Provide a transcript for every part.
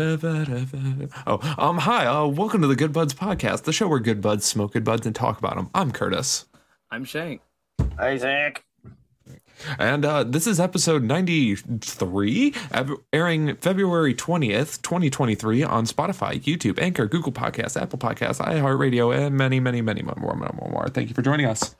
Hi, welcome to the Good Buds Podcast, the show where good buds smoke good buds and talk about them. I'm Curtis. I'm Shank. Isaac. And this is episode 93, airing February 20th, 2023 on Spotify, YouTube, Anchor, Google Podcasts, Apple Podcasts, iHeartRadio, and many more. Thank you for joining us.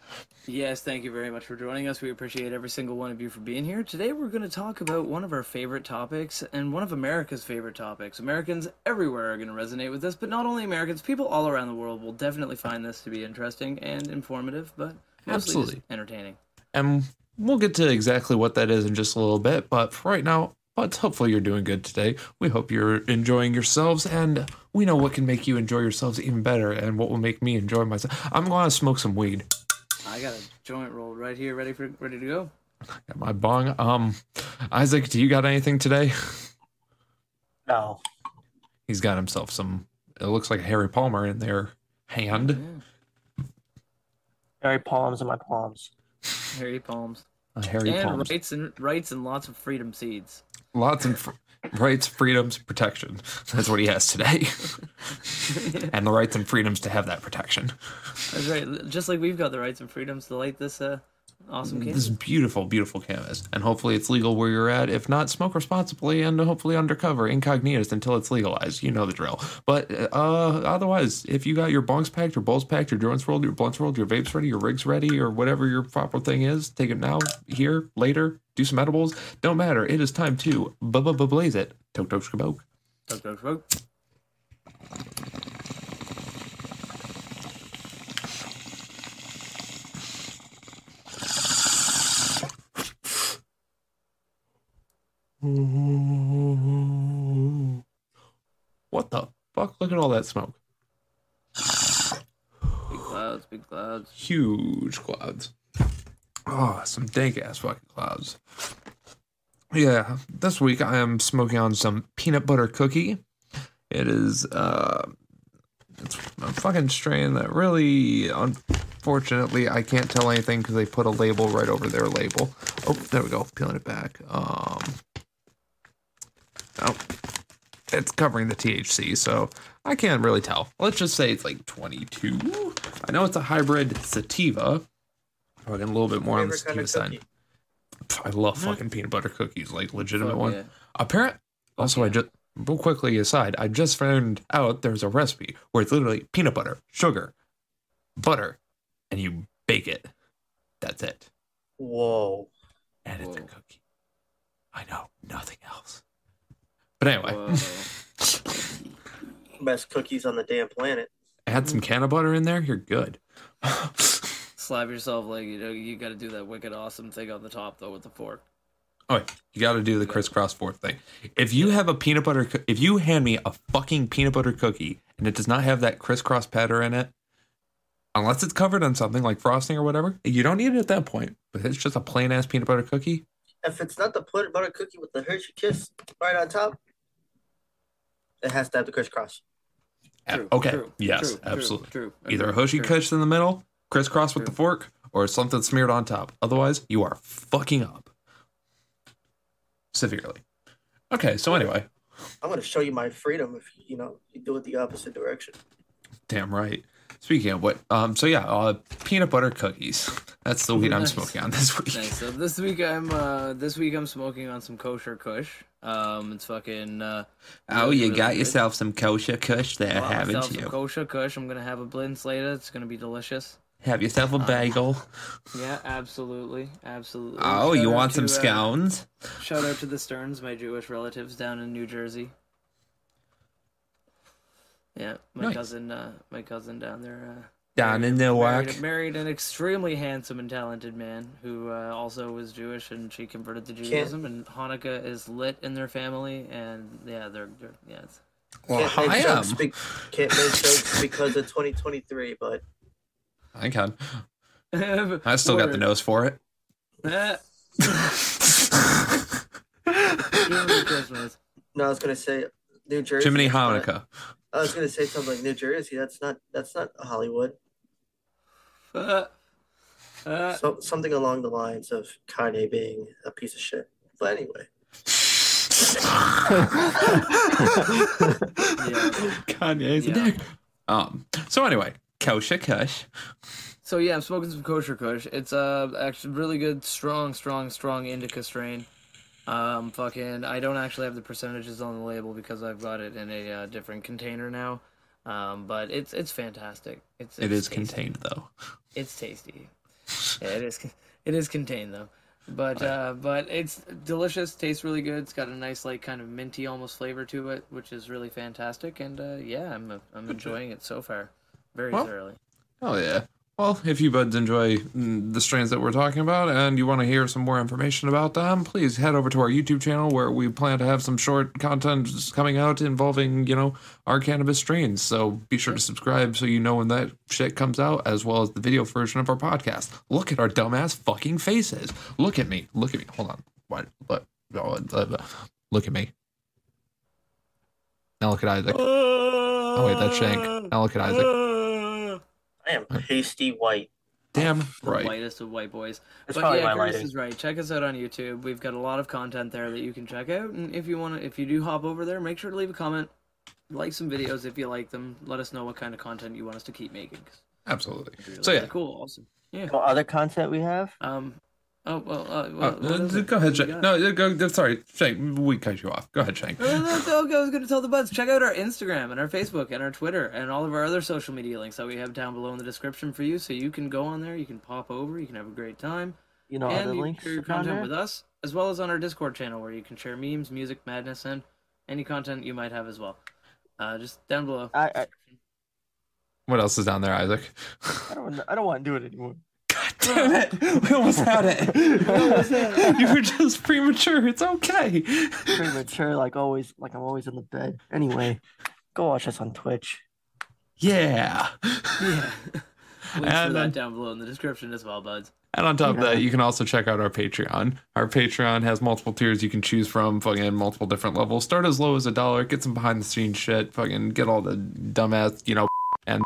Yes, thank you very much for joining us. We appreciate every single one of you for being here. Today we're going to talk about one of our favorite topics and one of America's favorite topics. Americans everywhere are going to resonate with this, but not only Americans, people all around the world will definitely find this to be interesting and informative, but mostly just entertaining. And we'll get to exactly what that is in just a little bit, but for right now, hopefully you're doing good today. We hope you're enjoying yourselves, and we know what can make you enjoy yourselves even better and what will make me enjoy myself. I'm going to smoke some weed. I got a joint roll right here, ready to go. I got my bong. Isaac, do you got anything today? No. He's got himself some. It looks like Harry Palmer in their hand. Yeah. Harry Palms in my palms. Harry Palms. Harry and Palms. Rights and lots of freedom seeds. Lots of rights, freedoms, protection. That's what he has today. And the rights and freedoms to have that protection. That's right. Just like we've got the rights and freedoms to light this awesome canvas. This beautiful, beautiful canvas. And hopefully it's legal where you're at. If not, smoke responsibly and hopefully undercover, incognitus until it's legalized. You know the drill. But otherwise, if you got your bongs packed, your bowls packed, your joints rolled, your blunts rolled, your vapes ready, your rigs ready, or whatever your proper thing is, take it now, here, later. Do some edibles. Don't matter. It is time to blaze it. Tok shkaboke. Tok shkaboke. What the fuck? Look at all that smoke. Big clouds. Huge clouds. Oh, some dank-ass fucking clouds. Yeah, this week I am smoking on some peanut butter cookie. It is, it's a fucking strain that really, unfortunately, I can't tell anything because they put a label right over their label. Oh, there we go, peeling it back. Oh, it's covering the THC, so I can't really tell. Let's just say it's like 22. I know it's a hybrid sativa. Fucking a little bit more on the sativa side. I love fucking peanut butter cookies, like legitimate one. Yeah. Real quickly aside, I just found out there's a recipe where it's literally peanut butter, sugar, butter, and you bake it. That's it. Whoa. And it's a cookie. I know, nothing else. But anyway. Best cookies on the damn planet. Add some can of butter in there, you're good. Slap yourself, like, you know, you got to do that wicked awesome thing on the top though with the fork. Oh, okay, you got to do the crisscross fork thing. If you have a peanut butter, if you hand me a fucking peanut butter cookie and it does not have that crisscross pattern in it, unless it's covered on something like frosting or whatever, you don't need it at that point. But it's just a plain ass peanut butter cookie. If it's not the peanut butter cookie with the Hershey Kiss right on top, it has to have the crisscross. True. Either a Hershey Kiss in the middle. Crisscross with the fork, or something smeared on top. Otherwise, you are fucking up. Severely. Okay, so anyway. I'm going to show you my freedom if, you know, you do it the opposite direction. Damn right. Speaking of what, peanut butter cookies. That's the weed I'm smoking on this week. Nice. So this week I'm smoking on some kosher kush. It's fucking. Yourself some kosher kush there, haven't you? Some kosher kush. I'm gonna have a blitz later. It's gonna be delicious. Have yourself a bagel. Yeah, absolutely. Oh, shout you want some scones? Shout out to the Stearns, my Jewish relatives down in New Jersey. Yeah, my cousin down there. Down in Newark. Married an extremely handsome and talented man who also was Jewish, and she converted to Judaism. And Hanukkah is lit in their family, and they're. Well, can't make jokes because of 2023, but I can. I still got the nose for it. No, I was gonna say New Jersey. Too many Hanukkah. I was gonna say something like New Jersey. That's not Hollywood. Something along the lines of Kanye being a piece of shit. But anyway, Kanye's a dick. So anyway, Kosher Kush. So yeah, I'm smoking some Kosher Kush. It's actually really good, strong indica strain. I don't actually have the percentages on the label because I've got it in a different container now. But it's fantastic. It is tasty. Contained though. It's tasty. Yeah, it is contained though. But it's delicious. Tastes really good. It's got a nice, like, kind of minty almost flavor to it, which is really fantastic. And I'm enjoying it so far, very thoroughly. Oh yeah. Well, if you buds enjoy the strains that we're talking about and you want to hear some more information about them, please head over to our YouTube channel where we plan to have some short content coming out involving, our cannabis strains. So be sure to subscribe so you know when that shit comes out, as well as the video version of our podcast. Look at our dumbass fucking faces. Look at me. Hold on. Look at me. Now look at Isaac. Oh, wait, that's Shank. Now look at Isaac. I am pasty white. Damn right. The whitest of white boys. Curtis is right. Check us out on YouTube. We've got a lot of content there that you can check out. And if you do hop over there, make sure to leave a comment. Like some videos if you like them. Let us know what kind of content you want us to keep making. Absolutely. Really cool. Awesome. Yeah. What other content we have? Go ahead, Shank. No, go. Sorry, Shank. We cut you off. Go ahead, Shank. I was going to tell the buds. Check out our Instagram and our Facebook and our Twitter and all of our other social media links that we have down below in the description for you, so you can go on there, you can pop over, you can have a great time. And you can share your content with us, as well as on our Discord channel where you can share memes, music, madness, and any content you might have as well. Just down below. What else is down there, Isaac? I don't want to do it anymore. Damn it! We almost had it. You were just premature. It's okay. Premature, like always. Like I'm always in the bed. Anyway, go watch us on Twitch. Yeah. Links for that down below in the description as well, buds. And on top of that, you can also check out our Patreon. Our Patreon has multiple tiers you can choose from, fucking multiple different levels. Start as low as $1, get some behind-the-scenes shit, fucking get all the dumbass, and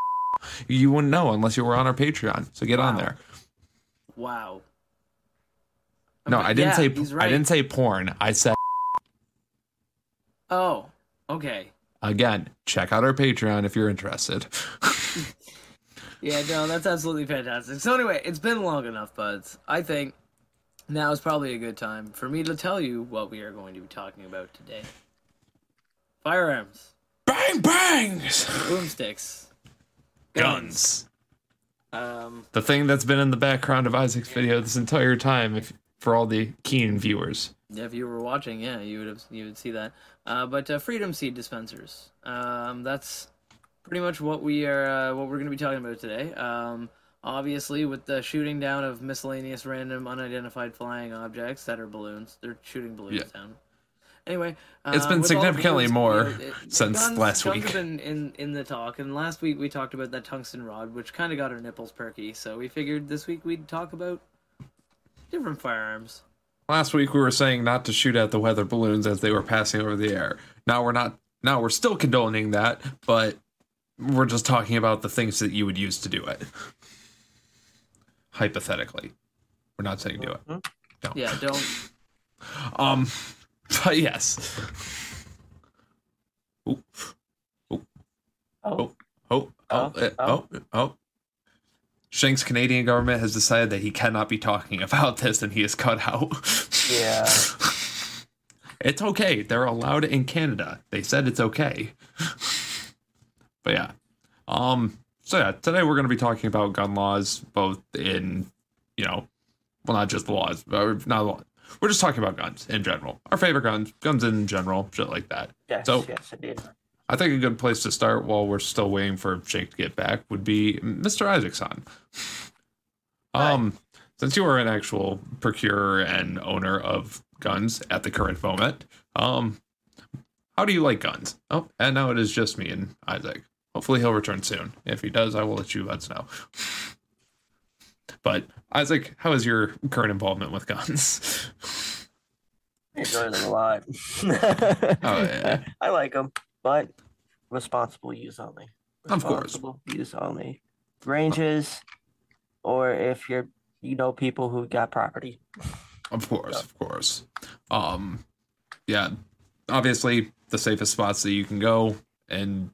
you wouldn't know unless you were on our Patreon. So get on there. Wow. I didn't say porn. I said. Oh, okay. Again, check out our Patreon if you're interested. That's absolutely fantastic. So anyway, it's been long enough, buds. I think now is probably a good time for me to tell you what we are going to be talking about today. Firearms. Bang bangs. Boomsticks. Guns. The thing that's been in the background of Isaac's video this entire time, for all the keen viewers. If you were watching, you would see that. But Freedom Seed dispensers. That's pretty much what we're going to be talking about today. Obviously, with the shooting down of miscellaneous random unidentified flying objects that are balloons, they're shooting balloons down. Anyway, it's been significantly more since last week. Guns have been in the talk, and last week we talked about that tungsten rod, which kind of got our nipples perky, so we figured this week we'd talk about different firearms. Last week we were saying not to shoot at the weather balloons as they were passing over the air. Now we're still condoning that, but we're just talking about the things that you would use to do it. Hypothetically. We're not saying do it. No. Yeah, don't. But yes. Shank's Canadian government has decided that he cannot be talking about this, and he is cut out. Yeah. It's okay. They're allowed in Canada. They said it's okay. But yeah. Today we're going to be talking about gun laws, both in, not just laws, but not laws. We're just talking about guns in general. Our favorite guns in general, shit like that. Yes, indeed. I think a good place to start while we're still waiting for Jake to get back would be Mr. Isaacson. Since you are an actual procurer and owner of guns at the current moment, how do you like guns? Oh, and now it is just me and Isaac. Hopefully he'll return soon. If he does, I will let you guys know. But Isaac, how is your current involvement with guns? I enjoy them a lot. I like them, but responsible use only. Ranges, or if you're, people who got property. Of course. obviously the safest spots that you can go, and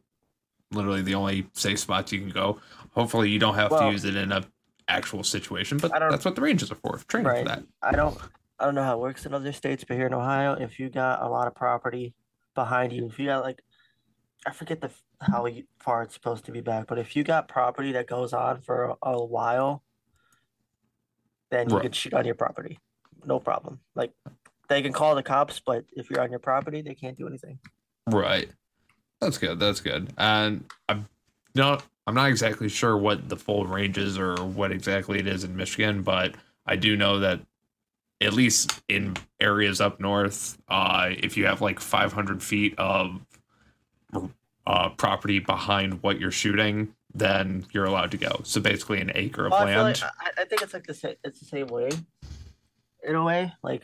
literally the only safe spots you can go. Hopefully you don't have to use it in an actual situation, but that's what the Rangers are for, training for that. I don't know how it works in other states, but here in Ohio, if you got a lot of property behind you, if you got like, I forget how far it's supposed to be back, but if you got property that goes on for a while, then you can shoot on your property. No problem. Like, they can call the cops, but if you're on your property, they can't do anything. Right. That's good. That's good. And I'm not exactly sure what the full range is or what exactly it is in Michigan, but I do know that at least in areas up north, if you have like 500 feet of property behind what you're shooting, then you're allowed to go. So basically an acre of land. I think it's like it's the same way in a way, like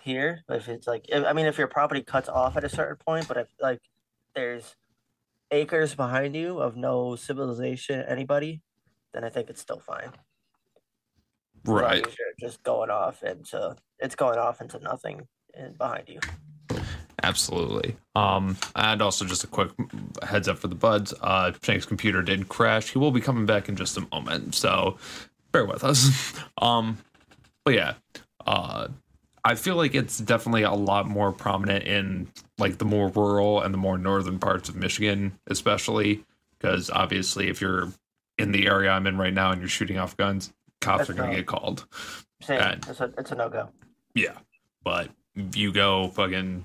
here, if it's like, if your property cuts off at a certain point, but if like there's acres behind you of no civilization, anybody, then I think it's still fine. Right. So you're just going off into nothing and behind you. Absolutely. And also just a quick heads up for the buds. Shank's computer did crash. He will be coming back in just a moment, so bear with us. But yeah, I feel like it's definitely a lot more prominent in like the more rural and the more northern parts of Michigan, especially because obviously if you're in the area I'm in right now and you're shooting off guns, cops are going to get called. And, it's a no-go. Yeah, but if you go fucking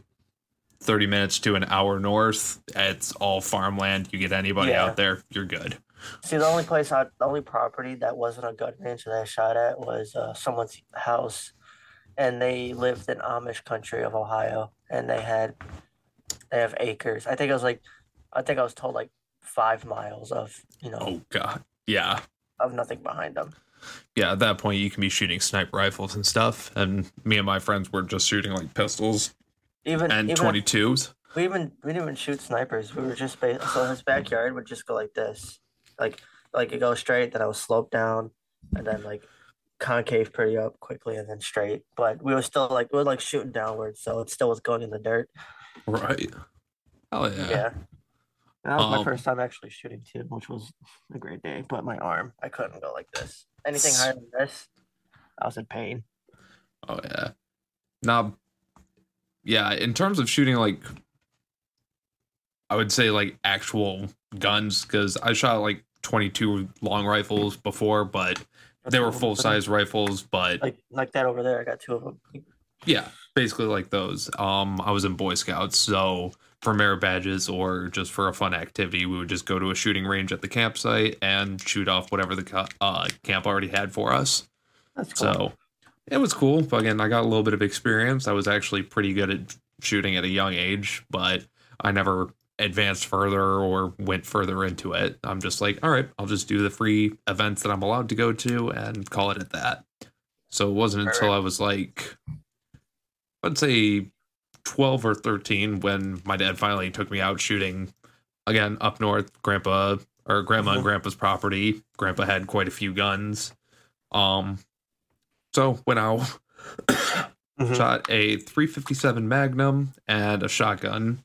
30 minutes to an hour north, it's all farmland. You get anybody out there, you're good. See, the only property that wasn't a gun range that I shot at was someone's house, and they lived in Amish country of Ohio, and they have acres. I think I was told like 5 miles of of nothing behind them. Yeah, at that point you can be shooting sniper rifles and stuff, and me and my friends were just shooting like pistols and 22s. We didn't even shoot snipers. We were just so his backyard would just go like this, like it goes straight, then it would slope down, and then like concave pretty up quickly, and then straight. But we were still like shooting downwards, so it still was going in the dirt. Right. Hell yeah. Yeah. That was my first time actually shooting too, which was a great day. But my arm, I couldn't go like this. Anything higher than this, I was in pain. Oh yeah. Now, yeah, in terms of shooting, like, I would say like actual guns, because I shot like 22 long rifles before, but they were full size rifles. But like that over there, I got two of them. Yeah, basically like those. I was in Boy Scouts, so for merit badges or just for a fun activity, we would just go to a shooting range at the campsite and shoot off whatever the camp already had for us. That's cool. So it was cool. Again, I got a little bit of experience. I was actually pretty good at shooting at a young age, but I never advanced further or went further into it. I'm just like, all right, I'll just do the free events that I'm allowed to go to and call it at that. So it wasn't until I was like, I'd say 12 or 13 when my dad finally took me out shooting again up north. Grandma and grandpa's property. Grandpa had quite a few guns. So went out, shot a .357 Magnum and a shotgun,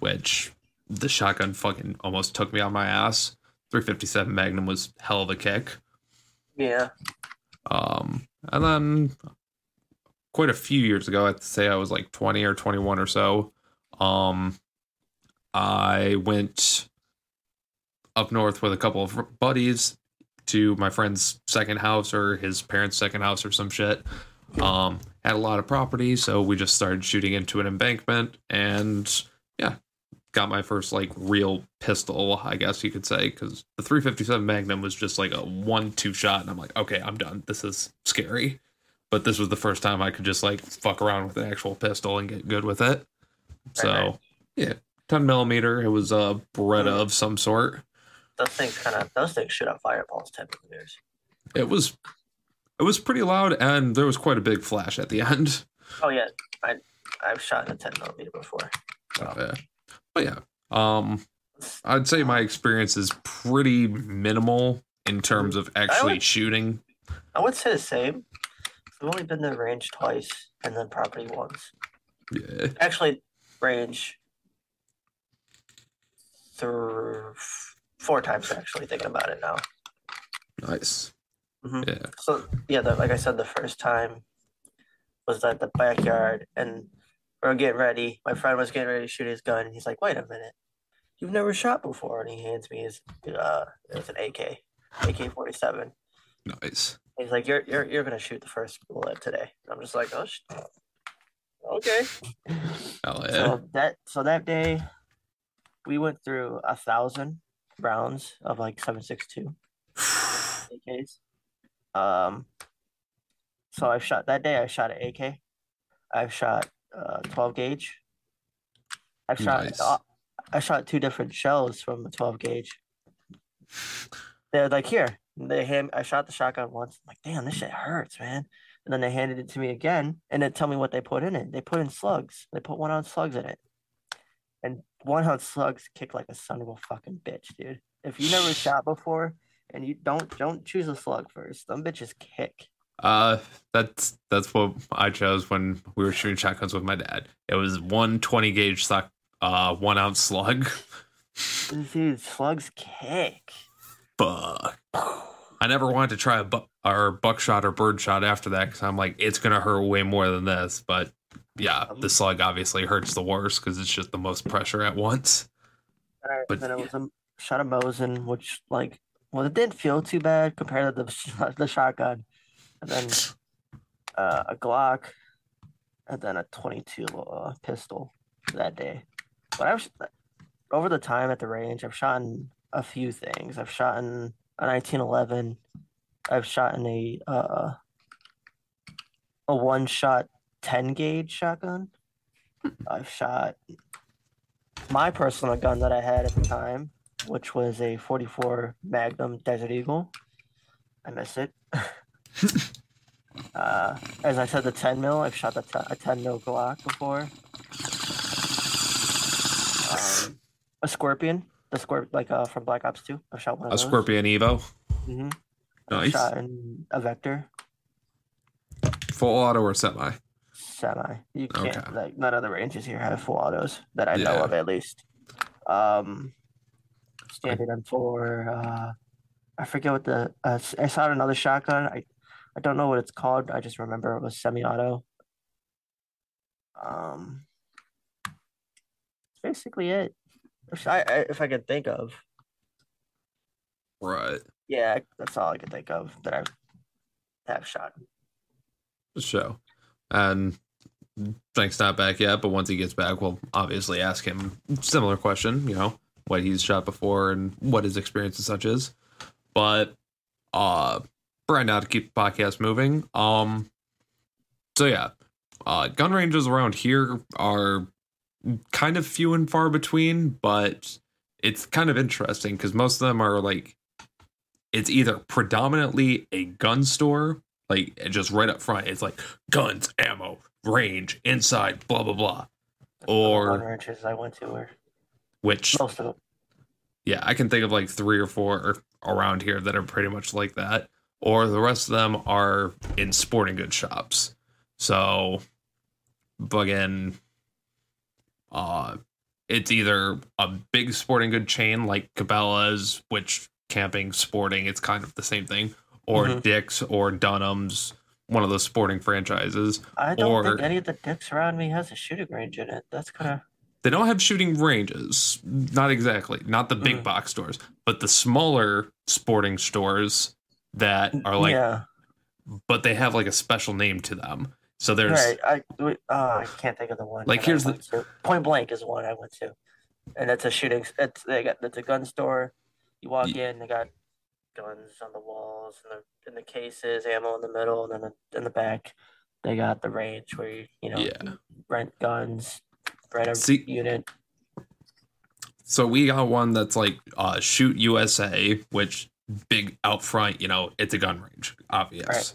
which the shotgun fucking almost took me on my ass. .357 Magnum was hell of a kick. Yeah. And then quite a few years ago, I'd say I was like 20 or 21 or so, I went up north with a couple of buddies to my friend's second house or his parents' second house or some shit. Had a lot of property, so we just started shooting into an embankment, and yeah, got my first like real pistol, I guess you could say, because the .357 Magnum was just like a 1-2 shot, and I'm like, okay, I'm done, this is scary. But this was the first time I could just like fuck around with an actual pistol and get good with it. So yeah, 10 millimeter, it was a Beretta of some sort. Those things shoot out fireballs, 10 millimeters. It was pretty loud, and there was quite a big flash at the end. Oh yeah, I've shot a 10 millimeter before. So. Oh yeah, but yeah, I'd say my experience is pretty minimal in terms of actually shooting. I would say the same. I've only been to the range twice and then property once. Yeah. Actually, range four times, actually, thinking about it now. Nice. Mm-hmm. Yeah. So, yeah, like I said, the first time was at the backyard, and we were getting ready. My friend was getting ready to shoot his gun, and he's like, wait a minute. You've never shot before. And he hands me his, it's an AK-47. Nice. He's like, you're going to shoot the first bullet today. I'm just like, oh, okay. Oh, yeah. So that day, we went through 1,000 rounds of like 7.62 AKs. So I've shot that day. I shot an AK. I've shot 12 gauge. I've shot. Nice. I shot two different shells from the 12 gauge. They're like, here. I shot the shotgun once. I'm like, damn, this shit hurts, man. And then they handed it to me again, and they tell me what they put in it. They put in slugs. They put 1 ounce slugs in it. And 1 ounce slugs kick like a son of a fucking bitch, dude. If you never shot before, and you don't choose a slug first, them bitches kick. That's what I chose when we were shooting shotguns with my dad. It was 120 gauge slug. 1 ounce slug. Dude, slugs kick. Fuck. I never wanted to try our buckshot or birdshot after that because I'm like, it's gonna hurt way more than this. But yeah, the slug obviously hurts the worst because it's just the most pressure at once. But then it was a shot of Mosin, which it didn't feel too bad compared to the shotgun, and then a Glock, and then a 22 pistol that day. But over the time at the range, I've shot in a few things. I've shot in a 1911. I've shot in a one-shot 10-gauge shotgun. I've shot my personal gun that I had at the time, which was a 44 Magnum Desert Eagle. I miss it. As I said, the 10 mil. I've shot a 10 mil Glock before. A Scorpion, from Black Ops 2. I've shot one of those. A Scorpion Evo. Mm-hmm. Nice. I've shot in a Vector. Full auto or semi? Semi. You can't, okay. None of the ranges here have full autos that I know of, at least. Standard M4. I forget what I shot another shotgun. I don't know what it's called. I just remember it was semi-auto. Basically it, if I could think of. Right. Yeah, that's all I could think of that I have shot. So, and Frank's not back yet, but once he gets back, we'll obviously ask him similar question, what he's shot before and what his experience and such is. But right now, to keep the podcast moving, gun ranges around here are kind of few and far between, but it's kind of interesting because most of them are it's either predominantly a gun store, just right up front, it's like guns, ammo, range, inside, blah blah blah. That's or the gun ranges I went to were, which most of them. Yeah, I can think of 3 or 4 around here that are pretty much like that, or the rest of them are in sporting goods shops. So, buggin'. It's either a big sporting good chain like Cabela's, which camping, sporting, it's kind of the same thing, or mm-hmm. Dick's or Dunham's, one of those sporting franchises. I don't think any of the Dick's around me has a shooting range in it. That's kind of... They don't have shooting ranges. Not exactly. Not the big box stores, but the smaller sporting stores that are but they have a special name to them. So there's I can't think of the one. Here's the Point Blank is the one I went to, and that's a shooting. That's a gun store. You walk in, they got guns on the walls and in the cases, ammo in the middle, and then in the back, they got the range where you rent guns, rent a unit. So we got one that's Shoot USA, which big out front. It's a gun range, obvious. Right.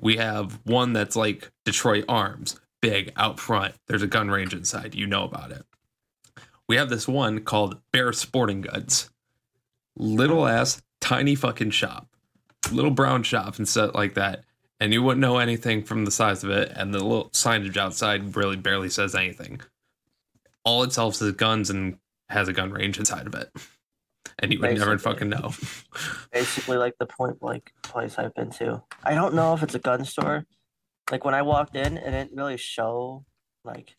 We have one that's Detroit Arms, big out front. There's a gun range inside. You know about it. We have this one called Bear Sporting Goods. Little ass, tiny fucking shop. Little brown shop and stuff like that. and you wouldn't know anything from the size of it, and the little signage outside really barely says anything. All it sells is guns and has a gun range inside of it, and you would never fucking know. Basically, like the Point Blank place I've been to. I don't know if it's a gun store. Like when I walked in, it didn't really show. Like,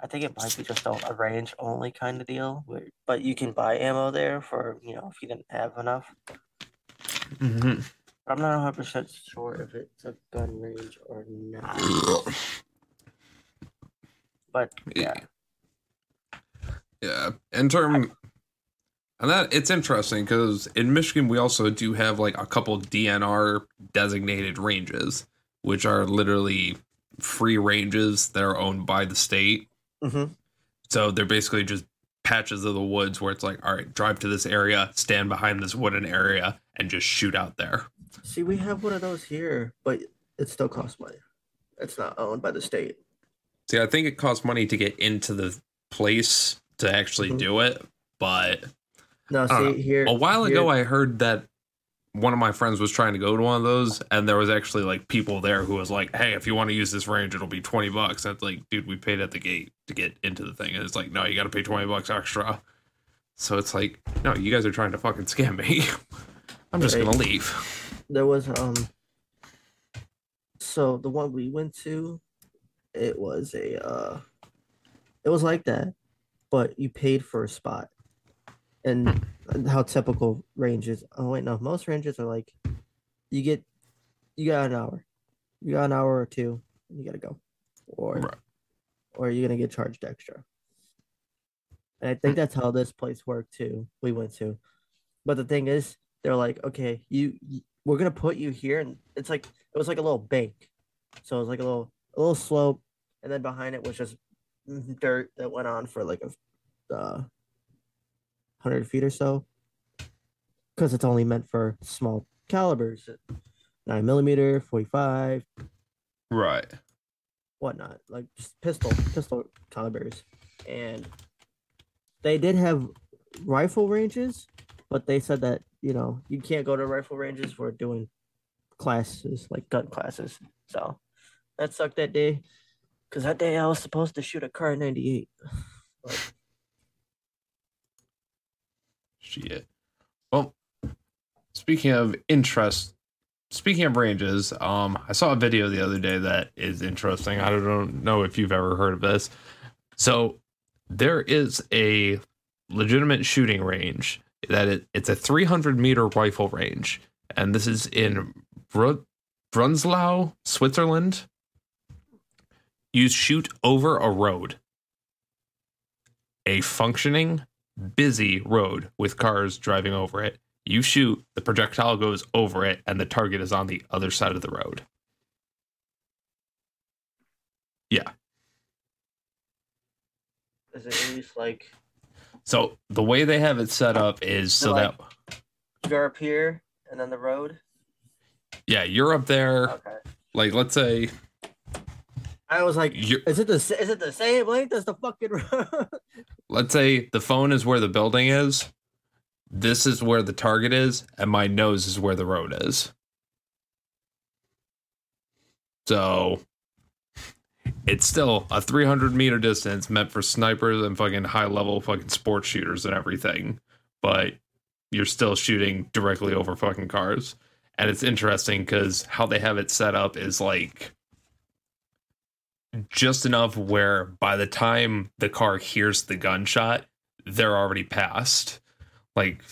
I think it might be just a range only kind of deal, but you can buy ammo there for, you know, if you didn't have enough. Mm-hmm. But I'm not 100% sure if it's a gun range or not. But yeah. And that it's interesting because in Michigan we also do have like a couple DNR designated ranges, which are literally free ranges that are owned by the state. Mm-hmm. So they're basically just patches of the woods where it's like, all right, drive to this area, stand behind this wooden area, and just shoot out there. See, we have one of those here, but it still costs money. It's not owned by the state. See, I think it costs money to get into the place to actually do it, but no, see, here, a while ago I heard that one of my friends was trying to go to one of those, and there was actually like people there who was like, hey, if you want to use this range, it'll be $20. That's like, dude, we paid at the gate to get into the thing. And it's like, no, you got to pay $20 extra. So it's like, no, you guys are trying to fucking scam me. I'm just going to leave. There was, so the one we went to, it was like that, but you paid for a spot. And how typical ranges. Oh wait, no. Most ranges are like, you got an hour or two, and you gotta go, or you're gonna get charged extra. And I think that's how this place worked too. We went to, but the thing is, they're like, okay, we're gonna put you here, and it's like it was like a little bank, so it was like a little slope, and then behind it was just dirt that went on for like a 100 feet or so, because it's only meant for small calibers, 9mm, 45, right, whatnot, like just pistol calibers. And they did have rifle ranges, but they said that, you know, you can't go to rifle ranges for doing classes, like gun classes. So that sucked that day, because that day I was supposed to shoot a car 98. Like, shit. Well, speaking of ranges, I saw a video the other day that is interesting. I don't know if you've ever heard of this. So there is a legitimate shooting range that it's a 300-meter rifle range, and this is in Brunslau, Switzerland. You shoot over a road, a functioning busy road with cars driving over it. You shoot, the projectile goes over it, and the target is on the other side of the road. Yeah. Is it at least like? So the way they have it set up is so like, that you're up here and then the road. Yeah, you're up there. Okay. Like, let's say. I was like, is it the same length as the fucking road? Let's say the phone is where the building is. This is where the target is. And my nose is where the road is. So it's still a 300-meter distance meant for snipers and fucking high-level fucking sports shooters and everything. But you're still shooting directly over fucking cars. And it's interesting because how they have it set up is like just enough where by the time the car hears the gunshot, they're already past. Like,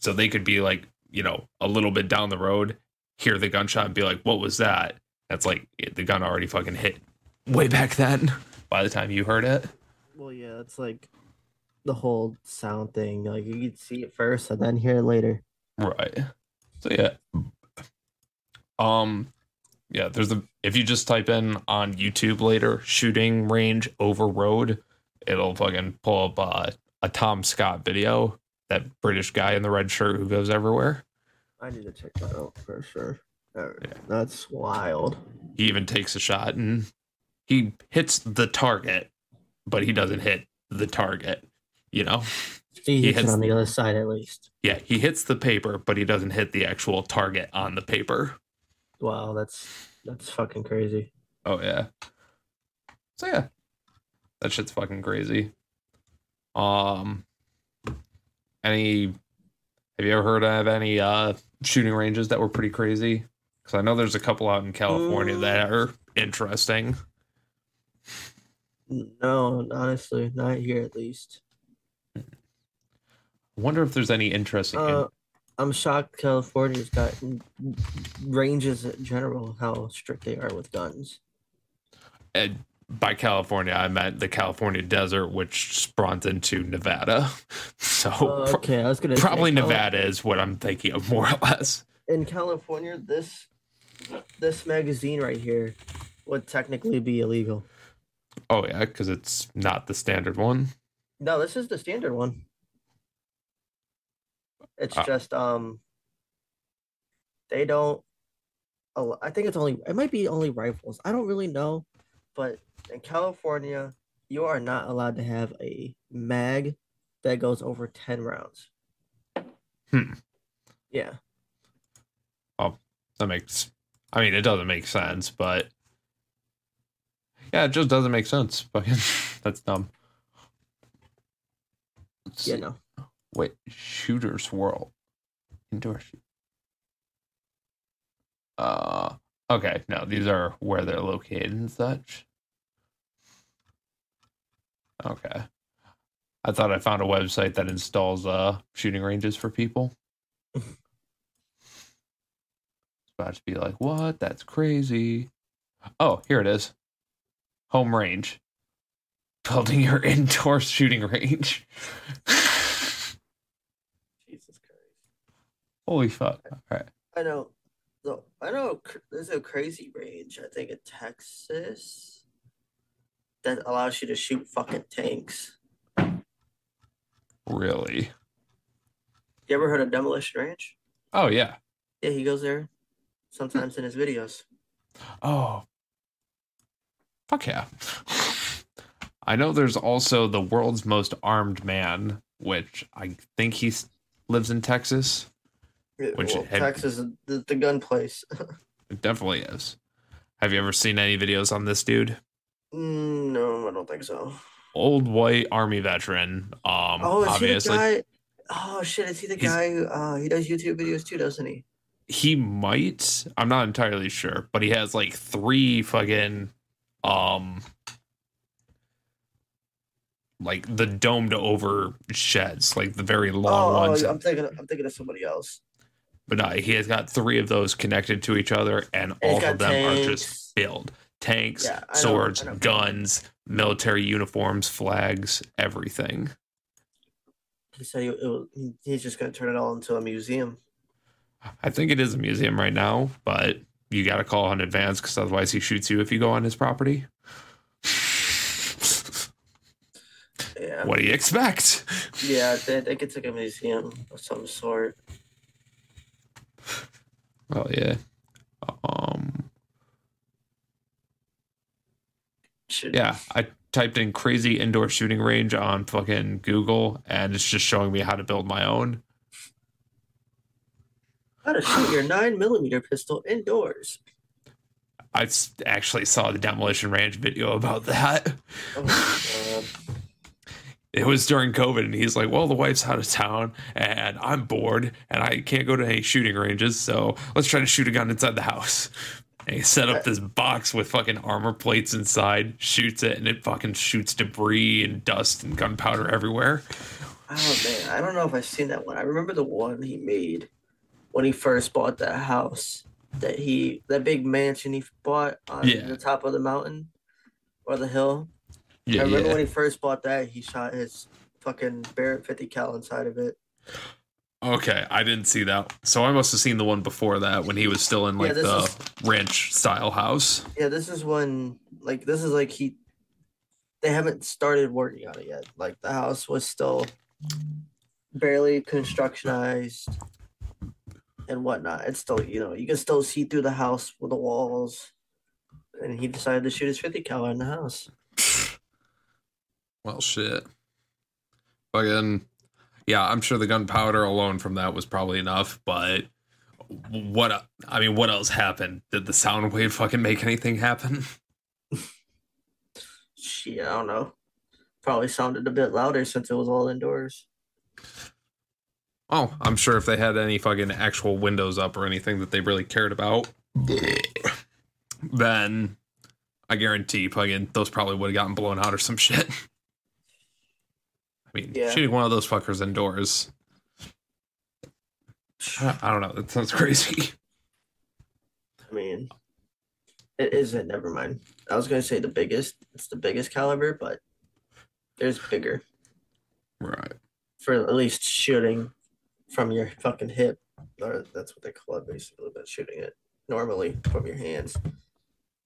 so they could be like, you know, a little bit down the road, hear the gunshot and be like, what was that? That's like the gun already fucking hit way back then by the time you heard it. Well, yeah, it's like the whole sound thing. Like, you could see it first and then hear it later. Right. So, yeah. Yeah, if you just type in on YouTube later, shooting range over road, it'll fucking pull up a Tom Scott video, that British guy in the red shirt who goes everywhere. I need to check that out for sure. Yeah. That's wild. He even takes a shot and he hits the target, but he doesn't hit the target, you know? He hits it on the other side at least. Yeah, he hits the paper, but he doesn't hit the actual target on the paper. Wow, that's fucking crazy. Oh yeah. So yeah, that shit's fucking crazy. Have you ever heard of any shooting ranges that were pretty crazy? Because I know there's a couple out in California that are interesting. No, honestly, not here at least. I wonder if there's any interesting. I'm shocked California's got ranges in general, how strict they are with guns. And by California, I meant the California desert, which spawns into Nevada. So okay, I was gonna probably say, Nevada is what I'm thinking of, more or less. In California, this magazine right here would technically be illegal. Oh yeah, because it's not the standard one. No, this is the standard one. It's just they don't. Oh, I think it might be only rifles. I don't really know, but in California, you are not allowed to have a mag that goes over 10 rounds. Yeah. Oh, that makes. I mean, it doesn't make sense, but yeah, it just doesn't make sense. Fucking, that's dumb. Let's see. No. Wait, shooter's world. Indoor shoot. Okay, no, these are where they're located and such. Okay. I thought I found a website that installs shooting ranges for people. It's about to be like, what? That's crazy. Oh, here it is. Home range. Building your indoor shooting range. Holy fuck! All right. I know. There's a crazy range, I think, in Texas that allows you to shoot fucking tanks. Really? You ever heard of Demolition Ranch? Oh yeah. Yeah, he goes there sometimes in his videos. Oh. Fuck yeah! I know. There's also the world's most armed man, which I think he lives in Texas. Texas is the gun place. It definitely is. Have you ever seen any videos on this dude? No, I don't think so. Old white army veteran. Obviously. Is he the guy who he does YouTube videos too, doesn't he? He might. I'm not entirely sure, but he has like 3 fucking like the domed over sheds, like the very long ones. I'm thinking of somebody else. But no, he has got 3 of those connected to each other, and all of them tanks. Are just filled. Tanks, yeah, swords, guns, military uniforms, flags, everything. He said he's just going to turn it all into a museum. I think it is a museum right now, but you got to call in advance because otherwise he shoots you if you go on his property. Yeah. What do you expect? Yeah, I think it's like a museum of some sort. Oh yeah. Yeah, I typed in crazy indoor shooting range on fucking Google, and it's just showing me how to build my own. How to shoot your 9mm pistol indoors. I actually saw the Demolition Ranch video about that. Oh my God. It was during COVID, and he's like, well, the wife's out of town, and I'm bored, and I can't go to any shooting ranges, so let's try to shoot a gun inside the house. And he set up this box with fucking armor plates inside, shoots it, and it fucking shoots debris and dust and gunpowder everywhere. Oh, man, I don't know if I've seen that one. I remember the one he made when he first bought that house, that big mansion he bought on the top of the mountain or the hill. Yeah, I remember when he first bought that, he shot his fucking Barrett 50 cal inside of it. Okay, I didn't see that. So I must have seen the one before that when he was still in like the ranch style house. Yeah, this is when they haven't started working on it yet. Like the house was still barely constructionized and whatnot. It's still, you can still see through the house with the walls. And he decided to shoot his 50 cal in the house. Well, shit. Fucking, yeah, I'm sure the gunpowder alone from that was probably enough, but what else happened? Did the sound wave fucking make anything happen? Shit, I don't know. Probably sounded a bit louder since it was all indoors. Oh, I'm sure if they had any fucking actual windows up or anything that they really cared about, then I guarantee fucking those probably would have gotten blown out or some shit. I mean, yeah. Shooting one of those fuckers indoors. I don't know. That sounds crazy. I mean, it isn't. Never mind. I was going to say the biggest. It's the biggest caliber, but there's bigger. Right. For at least shooting from your fucking hip. Or that's what they call it, basically, but shooting it normally from your hands.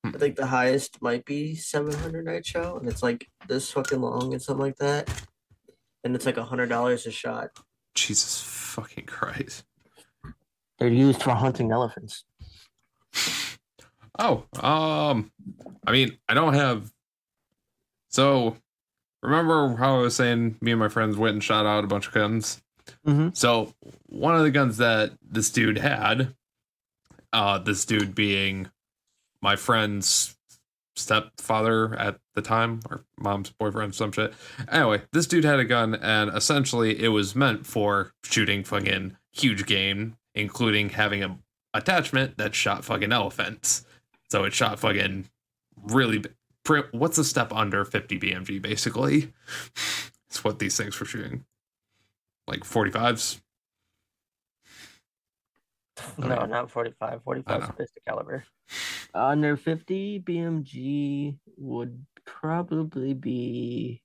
I think the highest might be 700 night shot, and it's like this fucking long and something like that. And it's like $100 a shot. Jesus fucking Christ. They're used for hunting elephants. Oh, I mean, I don't have... So, remember how I was saying me and my friends went and shot out a bunch of guns? Mm-hmm. So, one of the guns that this dude had, this dude being my friend's stepfather at the time, or mom's boyfriend, some shit. Anyway, this dude had a gun, and essentially it was meant for shooting fucking huge game, including having an attachment that shot fucking elephants. So it shot fucking really... What's a step under 50 BMG, basically? It's what these things were shooting. Like 45s? No, not 45. 45 is pistol caliber. Under 50 BMG would probably be...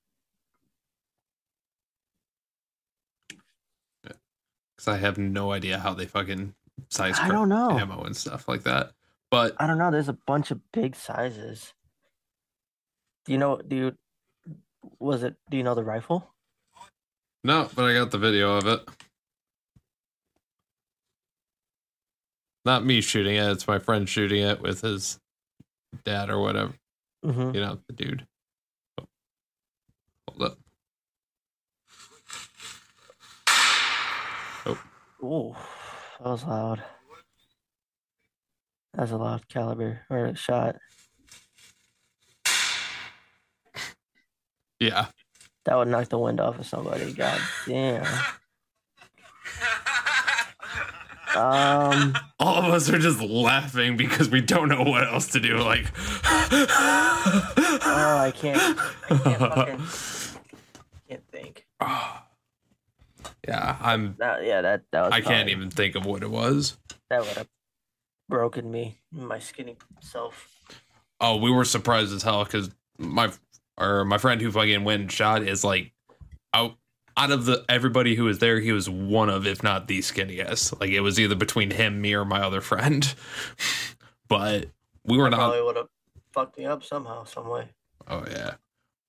Because I have no idea how they fucking size ammo and stuff like that. But I don't know. There's a bunch of big sizes. Do you know the rifle? No, but I got the video of it. Not me shooting it. It's my friend shooting it with his dad or whatever. Mm-hmm. You know, the dude. Oh. Hold up. Oh. Ooh, that was loud. That's a loud caliber or a shot. Yeah. That would knock the wind off of somebody. God damn. All of us are just laughing because we don't know what else to do. Like, oh, I can't think. Yeah, I can't even think of what it was. That would have broken me, my skinny self. Oh, we were surprised as hell because my friend who fucking went and shot is like out of everybody who was there, he was one of, if not the skinniest. Like, it was either between him, me, or my other friend. But we were probably would have fucked me up somehow, some way. Oh, yeah.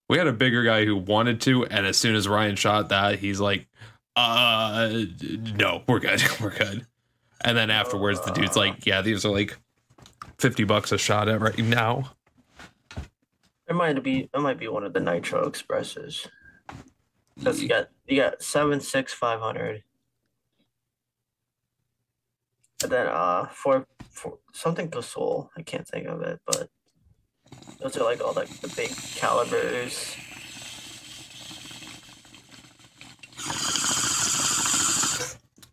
We had a bigger guy who wanted to, and as soon as Ryan shot that, he's like, no, we're good. We're good. And then afterwards, the dude's like, yeah, these are like $50 a shot at right now. It might be one of the Nitro Expresses. Because you got 7.6500, and then for something Gasol. I can't think of it, but those are like all the big calibers.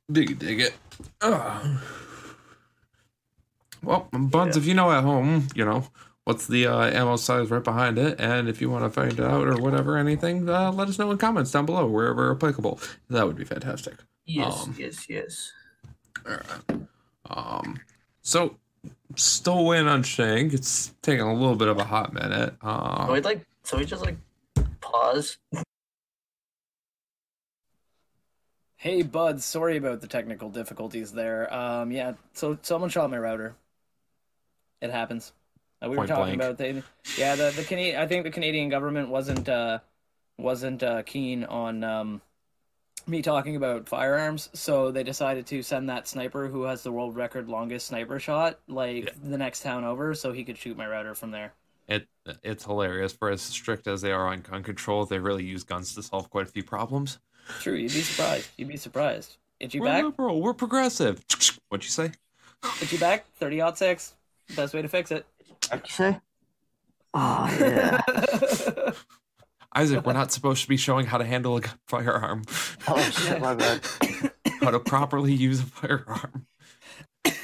Dig it. Ugh. Well, Buns, if you know at home, you know. What's the ammo size right behind it? And if you want to find out or whatever, anything, let us know in comments down below, wherever applicable. That would be fantastic. Yes, yes. All right. So, still waiting on Shank. It's taking a little bit of a hot minute. So we just pause. Hey, Bud. Sorry about the technical difficulties there. So someone shot my router. It happens. We were talking about the Canadian. I think the Canadian government wasn't keen on me talking about firearms, so they decided to send that sniper who has the world record longest sniper shot the next town over, so he could shoot my router from there. It's hilarious. For as strict as they are on gun control, they really use guns to solve quite a few problems. True, you'd be surprised. Itchy we're back? Liberal. We're progressive. What'd you say? Put you back, 30-06. Best way to fix it. Actually, oh yeah. Isaac, we're not supposed to be showing how to handle a firearm. Oh shit, my bad. How to properly use a firearm.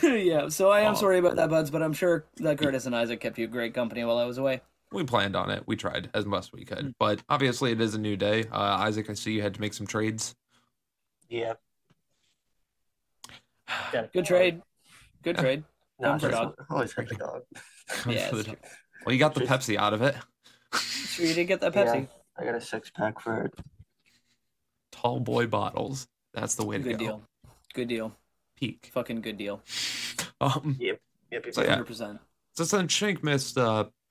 Yeah, so I am sorry about that, Buds, but I'm sure that Curtis and Isaac kept you great company while I was away. We planned on it. We tried as best we could. But obviously it is a new day. Isaac, I see you had to make some trades. Yeah. Good trade. No, I'm for dog. Always hurt the dog. Yeah, well, you got the Pepsi out of it. Sure, you did get that Pepsi. Yeah, I got a 6-pack for it. Tall boy bottles. That's the way to go. Good deal. Peak. Fucking good deal. Yep. 100%. So then Shank missed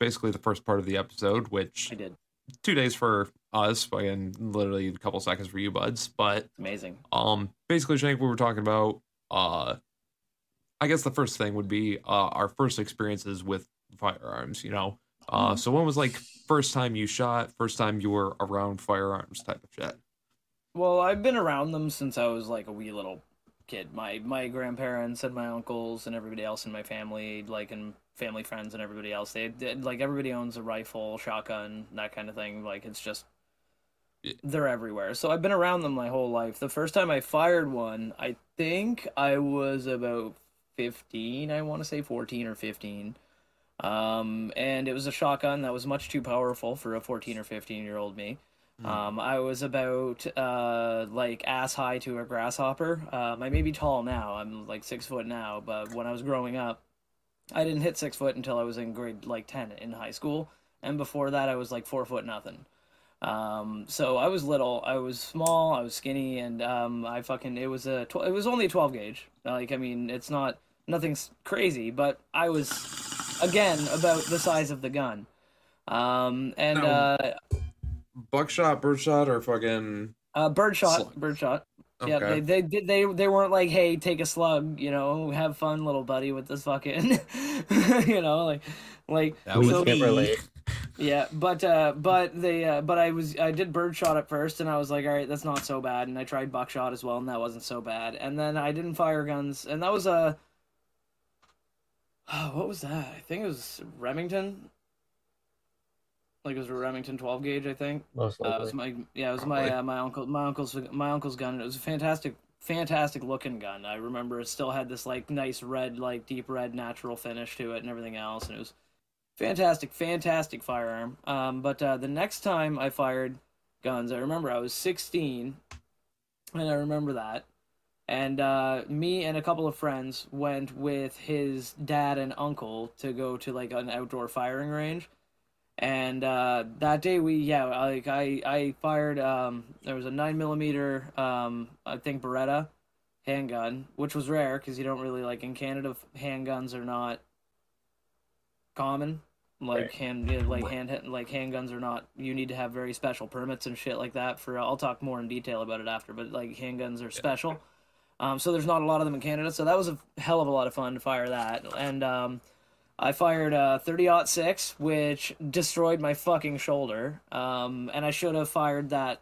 basically the first part of the episode, which I did. 2 days for us, and literally a couple seconds for you, Buds. But amazing. Basically, Shank, we were talking about. I guess the first thing would be our first experiences with firearms. You know, so when was like first time you shot, first time you were around firearms type of shit? Well, I've been around them since I was like a wee little kid. My grandparents and my uncles and everybody else in my family, like and family friends and everybody else, they did, like everybody owns a rifle, shotgun, that kind of thing. Like it's just they're everywhere. So I've been around them my whole life. The first time I fired one, I think I was about 15. I want to say 14 or 15. And it was a shotgun that was much too powerful for a 14 or 15-year-old me. I was about like ass high to a grasshopper. I may be tall now. I'm like 6 foot now, but when I was growing up, I didn't hit 6 foot until I was in grade like 10 in high school, and before that I was like 4 foot nothing. So I was little, I was small, I was skinny, and it was only a 12 gauge. Like I mean, it's not nothing's crazy, but I was again about the size of the gun. Buckshot, birdshot, or fucking birdshot. Slugs. Birdshot. Okay. Yeah, they weren't like, hey, take a slug, you know, have fun, little buddy, with this fucking, you know, like. That was so Kimberly. Yeah, but I did birdshot at first, and I was like, all right, that's not so bad, and I tried buckshot as well, and that wasn't so bad, and then I didn't fire guns, and that was what was that? I think it was Remington. Like it was a Remington 12 gauge, I think. Most likely. It was my uncle's gun. And it was a fantastic looking gun. I remember it still had this like nice red, like deep red natural finish to it and everything else. And it was fantastic firearm. But the next time I fired guns, I remember I was 16, and I remember that. And me and a couple of friends went with his dad and uncle to go to like an outdoor firing range. And that day I fired there was a 9mm I think Beretta handgun, which was rare because you don't really like in Canada handguns are not common. Like handguns are not, you need to have very special permits and shit like that for. I'll talk more in detail about it after, but like handguns are special. So there's not a lot of them in Canada. So that was a hell of a lot of fun to fire that, and I fired a 30-06, which destroyed my fucking shoulder, and I should have fired that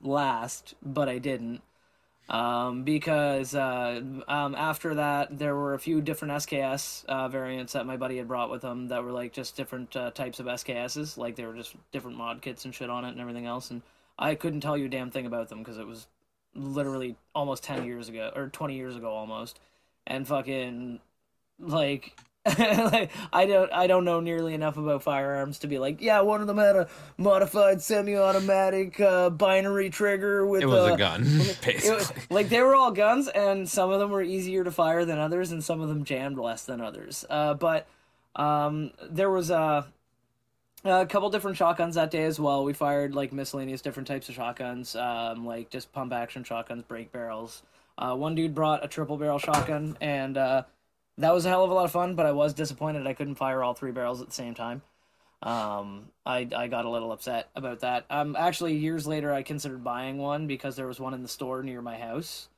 last, but I didn't, because after that, there were a few different SKS variants that my buddy had brought with him that were, like, just different types of SKSs, like, they were just different mod kits and shit on it and everything else, and I couldn't tell you a damn thing about them, because it was literally almost 10 years ago, or 20 years ago almost, and fucking, like... like, I don't know nearly enough about firearms to be like, yeah, one of them had a modified semi-automatic binary trigger with. It was a gun, basically. Like they were all guns, and some of them were easier to fire than others, and some of them jammed less than others. But there was a couple different shotguns that day as well. We fired like miscellaneous different types of shotguns, like just pump action shotguns, break barrels. One dude brought a triple barrel shotgun, and. That was a hell of a lot of fun, but I was disappointed I couldn't fire all three barrels at the same time. I got a little upset about that. Actually, years later, I considered buying one because there was one in the store near my house.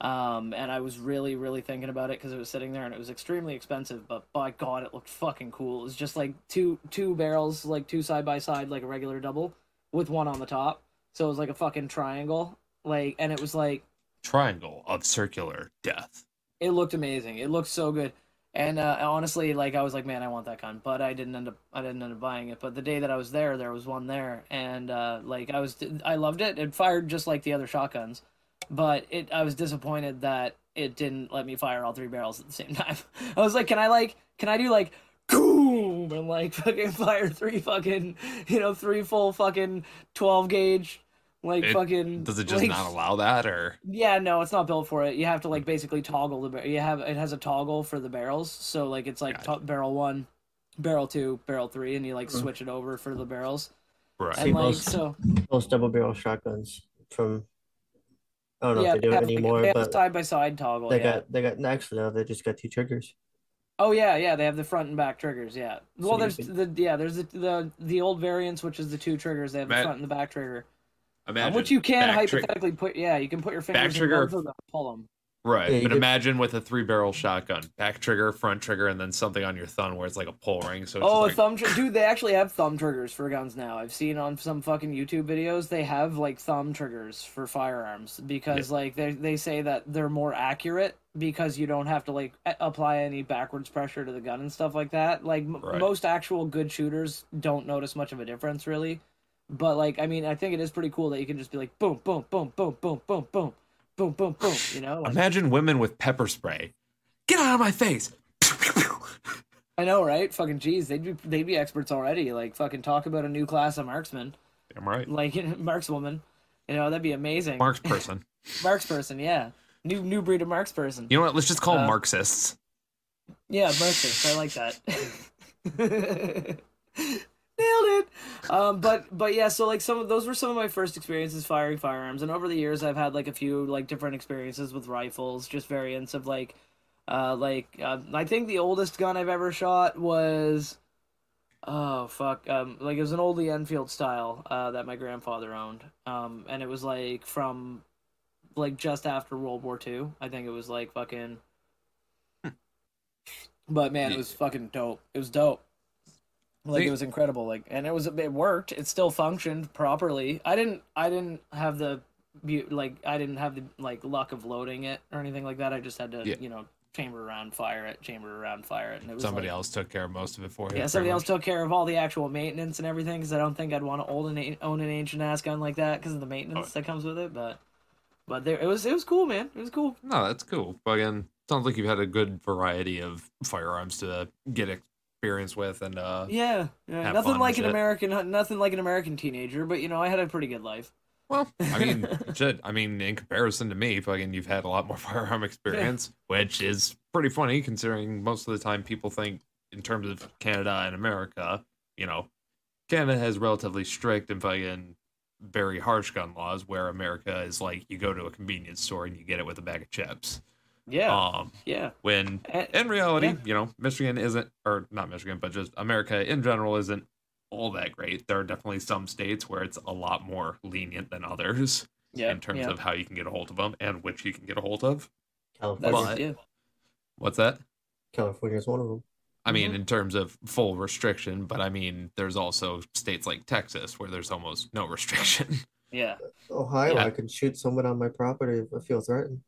And I was really, really thinking about it because it was sitting there and it was extremely expensive, but by God, it looked fucking cool. It was just like two barrels, like two side by side, like a regular double with one on the top. So it was like a fucking triangle. Like, and it was like... Triangle of circular death. It looked amazing. It looked so good. And honestly, like, I was like, man, I want that gun, but I didn't end up buying it. But the day that I was there, there was one there, and I loved it. It fired just like the other shotguns, but I was disappointed that it didn't let me fire all three barrels at the same time. I was like, can I do like, boom, and like fucking fire three full fucking 12 gauge. Does it just not allow that, or? Yeah, no, it's not built for it. You have to basically toggle it has a toggle for the barrels, so it's barrel 1, barrel 2, barrel 3, and you switch it over for the barrels. Right. And most double barrel shotguns from I don't know if they do it anymore. They have a side by side toggle. They just got two triggers. Oh yeah, they have the front and back triggers, yeah. Well, so there's the old variants, which is the two triggers. They have the front and the back trigger. Imagine which you can hypothetically you can put your fingers in both of them, pull them. Right, yeah, imagine with a three-barrel shotgun, back trigger, front trigger, and then something on your thumb where it's like a pull ring. So thumb trigger. Dude, they actually have thumb triggers for guns now. I've seen on some fucking YouTube videos, they have thumb triggers for firearms because they say that they're more accurate because you don't have to apply any backwards pressure to the gun and stuff like that. Most actual good shooters don't notice much of a difference, really. But, I think it is pretty cool that you can just be like, boom, boom, boom, boom, boom, boom, boom, boom, boom, boom, you know? Imagine women with pepper spray. Get out of my face! I know, right? Fucking geez, they'd be experts already. Fucking talk about a new class of marksmen. Damn right. Markswoman. You know, that'd be amazing. Marksperson. Marksperson, yeah. New breed of marksperson. You know what? Let's just call them Marxists. Yeah, Marxists. I like that. Nailed it. But yeah, so those were some of my first experiences firing firearms, and over the years I've had a few different experiences with rifles, just variants of I think the oldest gun I've ever shot was it was an old Enfield style that my grandfather owned, and it was from just after World War II. I think it was fucking. But man, it was fucking dope. It was dope. It was incredible. And it worked. It still functioned properly. I didn't have the luck of loading it or anything like that. I just had to, chamber around, fire it. And it was somebody else took care of most of it for you. Yeah, somebody else took care of all the actual maintenance and everything, because I don't think I'd want to own an ancient ass gun like that because of the maintenance that comes with it. But there, it was cool, man. It was cool. No, that's cool. Again, sounds like you've had a good variety of firearms to get experience with, and nothing like an American teenager, but I had a pretty good life. Well, I mean, shit, I mean, in comparison to me, fucking, you've had a lot more firearm experience, which is pretty funny considering most of the time people think in terms of Canada and America. Canada has relatively strict and fucking very harsh gun laws, where America is you go to a convenience store and you get it with a bag of chips. Yeah. When in reality, Michigan isn't, or not Michigan, but just America in general isn't all that great. There are definitely some states where it's a lot more lenient than others in terms of how you can get a hold of them and which you can get a hold of. California. What's that? California is one of them. I mean, in terms of full restriction, but I mean, there's also states like Texas where there's almost no restriction. Yeah. Ohio, I can shoot someone on my property if I feel threatened.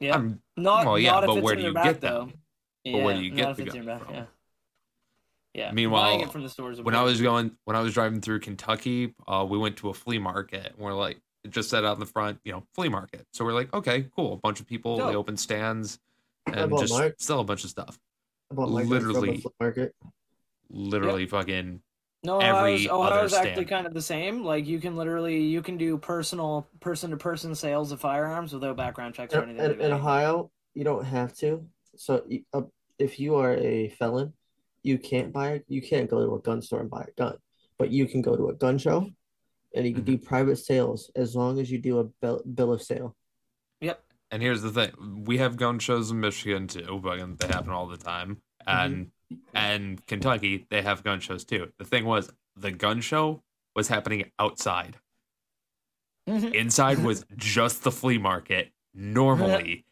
Yeah, but where do you get that? But where do you get the gun from? Yeah. Meanwhile, from the stores when I was driving through Kentucky, we went to a flea market, and we're it just said out in the front, flea market. So we're okay, cool. A bunch of people, they open stands and just sell a bunch of stuff. Literally, fucking. No, Ohio's actually kind of the same. You can do personal person-to-person sales of firearms without background checks or anything. In Ohio, you don't have to. So if you are a felon, you can't go to a gun store and buy a gun, but you can go to a gun show, and you can do private sales as long as you do a bill of sale. Yep. And here's the thing: we have gun shows in Michigan too, but they happen all the time, and. And Kentucky, they have gun shows too. The thing was, the gun show was happening outside. Inside was just the flea market. Normally,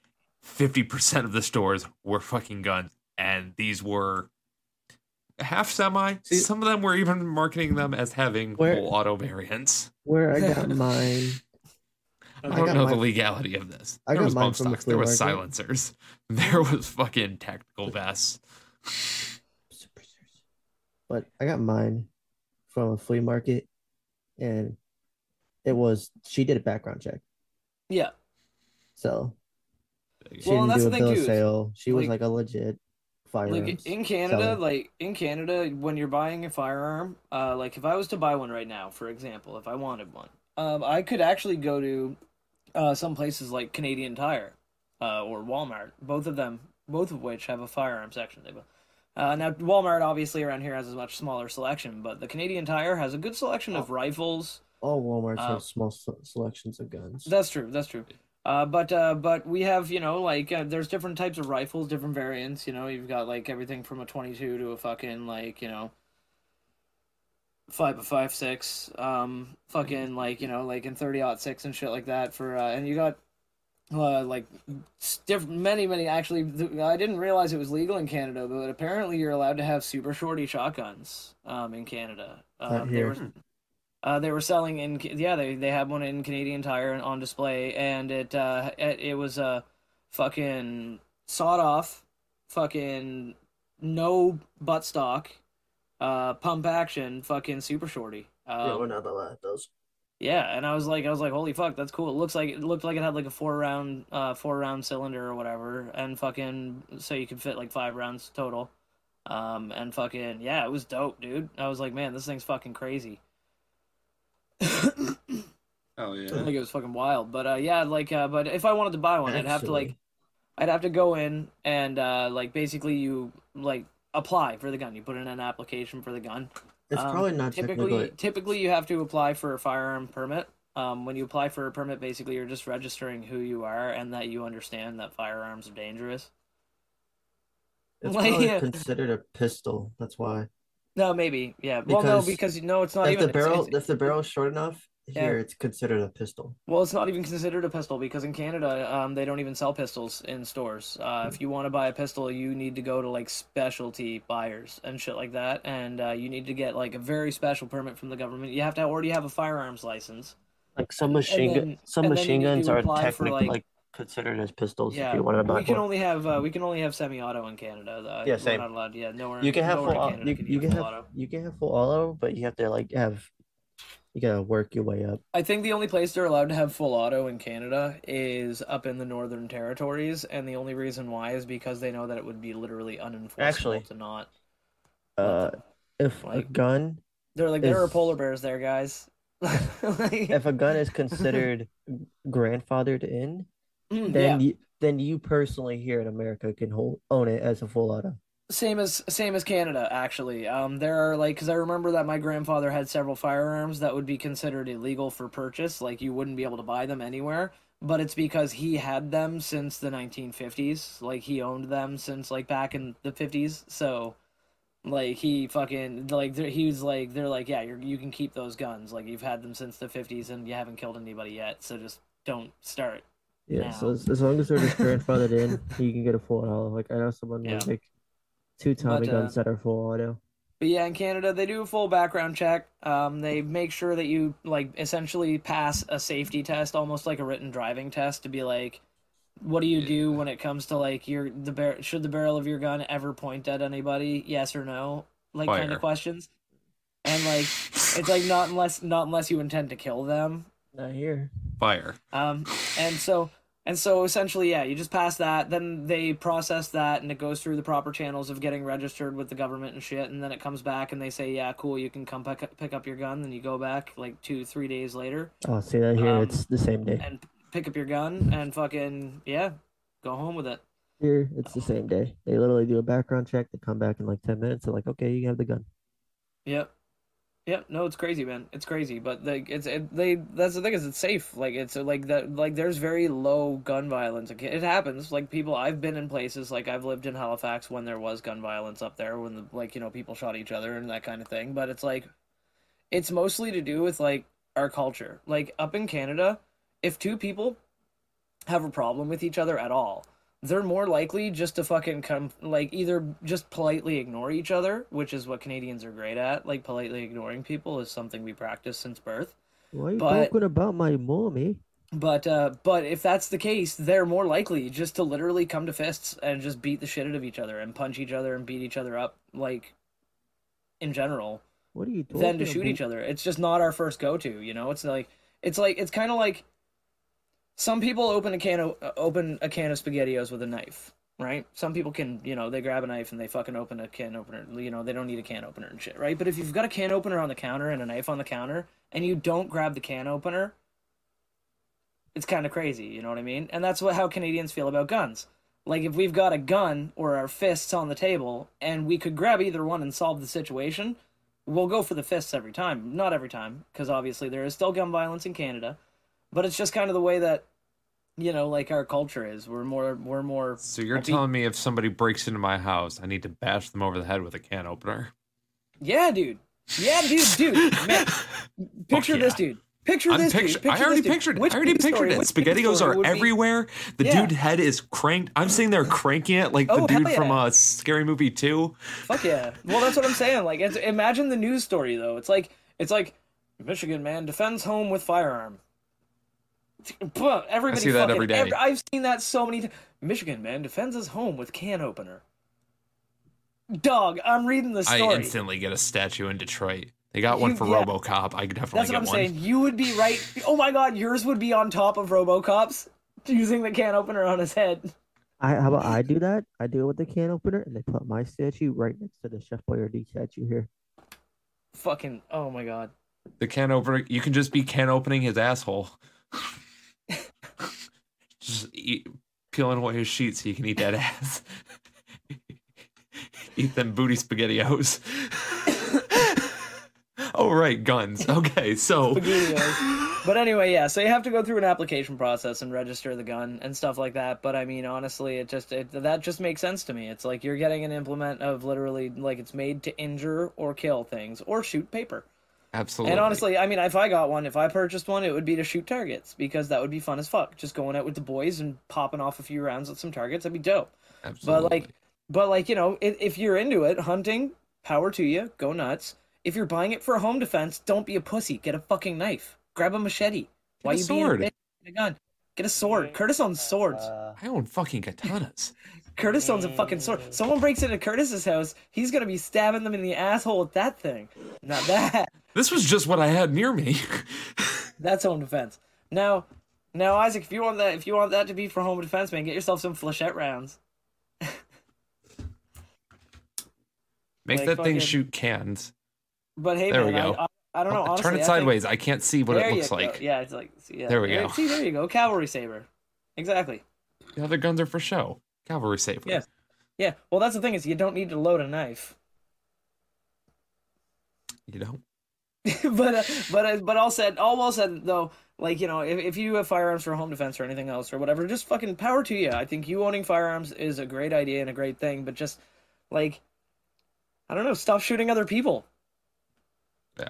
50% of the stores were fucking guns, and these were half semi. Some of them were even marketing them as having whole auto variants. Where I got mine. I don't know the legality of this. There was bump stocks. There was silencers. There was fucking tactical vests. But I got mine from a flea market, and she did a background check. Yeah. So she didn't do a bill of sale. She was like a legit firearm. Like in Canada, seller. When you're buying a firearm, like if I was to buy one right now, for example, if I wanted one, I could actually go to some places like Canadian Tire or Walmart. Both of which have a firearm section. Now, Walmart, obviously, around here has a much smaller selection, but the Canadian Tire has a good selection of rifles. All Walmarts have small selections of guns. That's true. But we have, there's different types of rifles, different variants. You've got, everything from a 22 to a fucking, 5.56, fucking, in 30-06 and shit like that for, and you got... many actually. I didn't realize it was legal in Canada, but apparently you're allowed to have super shorty shotguns in Canada. They were selling in they had one in Canadian Tire on display, and it was a fucking sawed off, fucking no buttstock, pump action, fucking super shorty. Yeah, we're not allowed those. Yeah, and I was like, holy fuck, that's cool. It looked like it had a four round cylinder or whatever, and fucking so you could fit 5 rounds total, and fucking yeah, it was dope, dude. I was like, man, this thing's fucking crazy. Oh yeah, it was fucking wild. But but if I wanted to buy one, I'd have to go in and basically you apply for the gun. You put in an application for the gun. It's probably not typically you have to apply for a firearm permit. When you apply for a permit, basically you're just registering who you are and that you understand that firearms are dangerous. It's probably considered a pistol. That's why. No, maybe. Yeah. Because it's not even. If the barrel's short enough, here it's considered a pistol. Well, it's not even considered a pistol because in Canada, they don't even sell pistols in stores. If you want to buy a pistol, you need to go to specialty buyers and shit like that, and you need to get a very special permit from the government. You have to already have a firearms license. Some machine guns are technically considered as pistols. Yeah, if you want to buy we can only have semi-auto in Canada. Though. Yeah, same. We're not allowed. Yeah, nowhere. You can have full auto, but you have to have. You gotta work your way up. I think the only place they're allowed to have full auto in Canada is up in the Northern Territories, and the only reason why is because they know that it would be literally unenforceable to not. If a gun, there are polar bears there, guys. If a gun is considered grandfathered in, then you personally here in America can own it as a full auto. Same as Canada, actually. There are because I remember that my grandfather had several firearms that would be considered illegal for purchase. You wouldn't be able to buy them anywhere, but it's because he had them since the 1950s. He owned them since back in the 50s. So, he fucking he was they're yeah, you can keep those guns. You've had them since the 50s and you haven't killed anybody yet. So just don't start. Yeah. Now. So as long as they're just grandfathered in, you can get a full auto. I know someone like. 2 Tommy guns that are full auto. But yeah, in Canada, they do a full background check. They make sure that you, essentially pass a safety test, almost like a written driving test, to be what do you do when it comes to, should the barrel of your gun ever point at anybody? Yes or no? Kind of questions. And, it's not unless you intend to kill them. Not here. Fire. And so essentially, yeah, you just pass that, then they process that, and it goes through the proper channels of getting registered with the government and shit, and then it comes back and they say, yeah, cool, you can come pick up your gun, then you go back 2-3 days later. Oh, see that here, it's the same day. And pick up your gun and fucking, yeah, go home with it. Here, it's the same day. They literally do a background check, they come back in 10 minutes, they're okay, you have the gun. Yep. Yeah, no, it's crazy, man. It's crazy, but that's the thing is it's safe. There's very low gun violence. It happens. People, I've been in places I've lived in Halifax when there was gun violence up there when the people shot each other and that kind of thing. But it's it's mostly to do with our culture. Up in Canada, if two people have a problem with each other at all, they're more likely just to fucking come, either just politely ignore each other, which is what Canadians are great at. Politely ignoring people is something we practice since birth. Why are you talking about my mommy? But if that's the case, they're more likely just to literally come to fists and just beat the shit out of each other and punch each other and beat each other up, like, in general, what are you talking than to shoot about? Each other. It's just not our first go-to, you know? It's kind of like some people open a can of SpaghettiOs with a knife, right? Some people can, you know, they grab a knife and they fucking open a can opener. You know, they don't need a can opener and shit, right? But if you've got a can opener on the counter and a knife on the counter and you don't grab the can opener, it's kind of crazy, you know what I mean? And that's how Canadians feel about guns. Like, if we've got a gun or our fists on the table and we could grab either one and solve the situation, we'll go for the fists every time. Not every time, because obviously there is still gun violence in Canada, but it's just kind of the way that, you know, like, our culture is. We're more... So you're telling me if somebody breaks into my house, I need to bash them over the head with a can opener? Yeah, dude. Man, picture this, dude. I already pictured it. SpaghettiOs are everywhere. Dude's head is cranked. I'm sitting there cranking it like the dude from Scary Movie 2. Fuck yeah. Well, that's what I'm saying. Like, imagine the news story, though. It's like Michigan man defends home with firearm. Everybody, I see that every day. I've seen that so many times. Michigan man defends his home with can opener. Dog, I'm reading the story. I instantly get a statue in Detroit. They got one for RoboCop. I could definitely get one. That's what I'm saying. You would be right. Oh my God, yours would be on top of RoboCop's using the can opener on his head. How about I do that? I do it with the can opener, and they put my statue right next to the Chef Boyardee statue here. Fucking, oh my God. The can opener, you can just be can opening his asshole. Peeling away his sheets so you can eat that ass. Eat them booty SpaghettiOs. Oh, right, guns. Okay, so... But anyway, yeah, so you have to go through an application process and register the gun and stuff like that, but I mean, honestly, that just makes sense to me. It's like you're getting an implement of literally, like, it's made to injure or kill things, or shoot paper. Absolutely. And honestly, I mean, if I purchased one, it would be to shoot targets, because that would be fun as fuck. Just going out with the boys and popping off a few rounds at some targets, that'd be dope. Absolutely. But you know, if you're into it, hunting, power to you, go nuts. If you're buying it for home defense, don't be a pussy. Get a fucking knife. Grab a machete. Why you being a bitch? Get a gun. Get a sword. Curtis owns swords. I own fucking katanas. Curtis owns a fucking sword. Someone breaks into Curtis's house, he's going to be stabbing them in the asshole with that thing. Not that. This was just what I had near me. That's home defense. Now, Isaac, if you want that to be for home defense, man, get yourself some flechette rounds. Make that fucking thing shoot cans. But hey, there, man, I don't know. Honestly, turn it sideways. I can't see what it looks like. Yeah, it's like... Yeah. There we go. See, there you go. Cavalry saber. Exactly. The other guns are for show. Cavalry saber. Yeah. Yeah. Well, that's the thing is you don't need to load a knife. You don't? But all well said, though, like, you know, if you have firearms for home defense or anything else or whatever, just fucking power to you. I think you owning firearms is a great idea and a great thing, but just, like, I don't know, stop shooting other people. Yeah.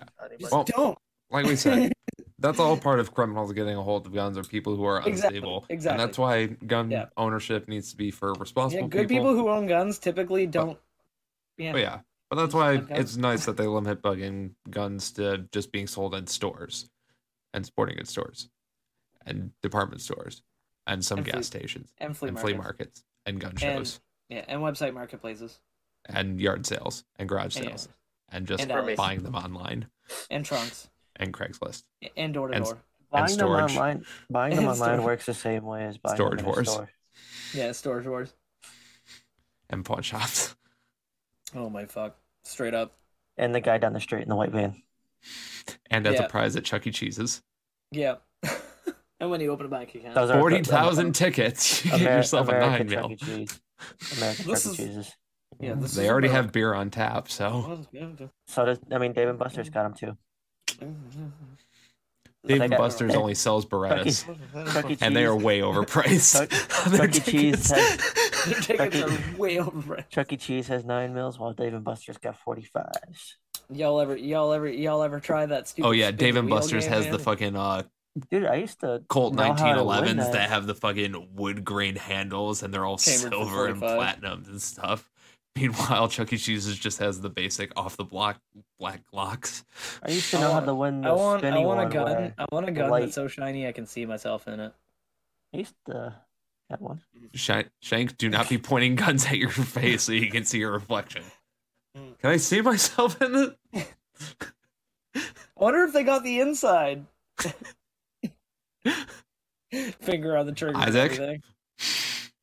Well, don't. Like we said, that's all part of criminals getting a hold of guns or people who are unstable. Exactly. And that's why gun ownership needs to be for responsible people. Good people who own guns typically don't. But that's why it's nice that they limit bugging guns to just being sold in stores and sporting goods stores and department stores and some gas stations and flea markets and gun shows. And website marketplaces and yard sales and garage sales. Yeah. And just buying them online. And trunks. And Craigslist. And door-to-door. Buying them online works the same way as buying them in a store. Yeah, storage wars. And pawn shops. Oh, my fuck. Straight up. And the guy down the street in the white van. And as a prize at Chuck E. Cheese's. Yeah. And when you open a bank account. 40,000 tickets. You get yourself a 9-mil. American Chuck E. Cheese's. Yeah, they already have beer on tap, so. So does Dave and Buster's got them too. Dave and Buster's only sells Berettas, and they are way overpriced. Chuck E. Cheese has 9 mils, while Dave and Buster's got 45s. Y'all ever try that stupid? Oh yeah, Dave and Buster's has the fucking Dude, I used to Colt 1911s that have the fucking wood grain handles, and they're all silver and platinum and stuff. Meanwhile, Chuck E. Cheese's just has the basic off-the-block black Glocks. I used to know how to win the spinning one. I want a gun that's so shiny I can see myself in it. I used to have one. Shank, do not be pointing guns at your face so you can see your reflection. Can I see myself in it? I wonder if they got the inside. Finger on the trigger. Isaac?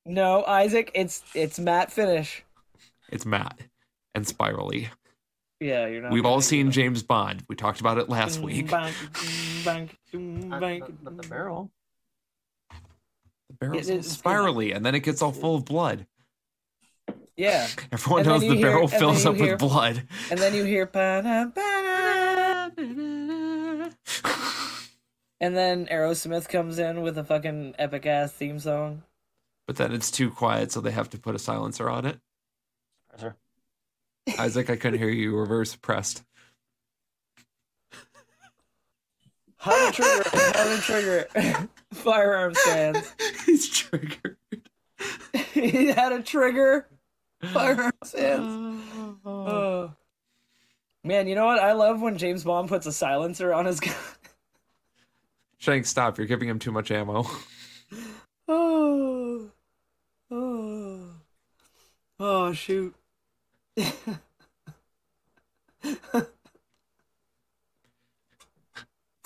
No, Isaac, it's matte finish. It's matte and spirally. Yeah, you're not. We've all seen that. James Bond. We talked about it last week. But the barrel. The barrel's spirally, and then it gets all full of blood. Yeah. Everyone knows the barrel fills up with blood. And then you hear and then Aerosmith comes in with a fucking epic ass theme song. But then it's too quiet, so they have to put a silencer on it. Sure. Isaac, I couldn't hear you. You were very suppressed. How to trigger firearm stands. He's triggered. He had a trigger. Firearm stands. Oh. Man, you know what? I love when James Bond puts a silencer on his gun. Shank, stop. You're giving him too much ammo. Oh, shoot.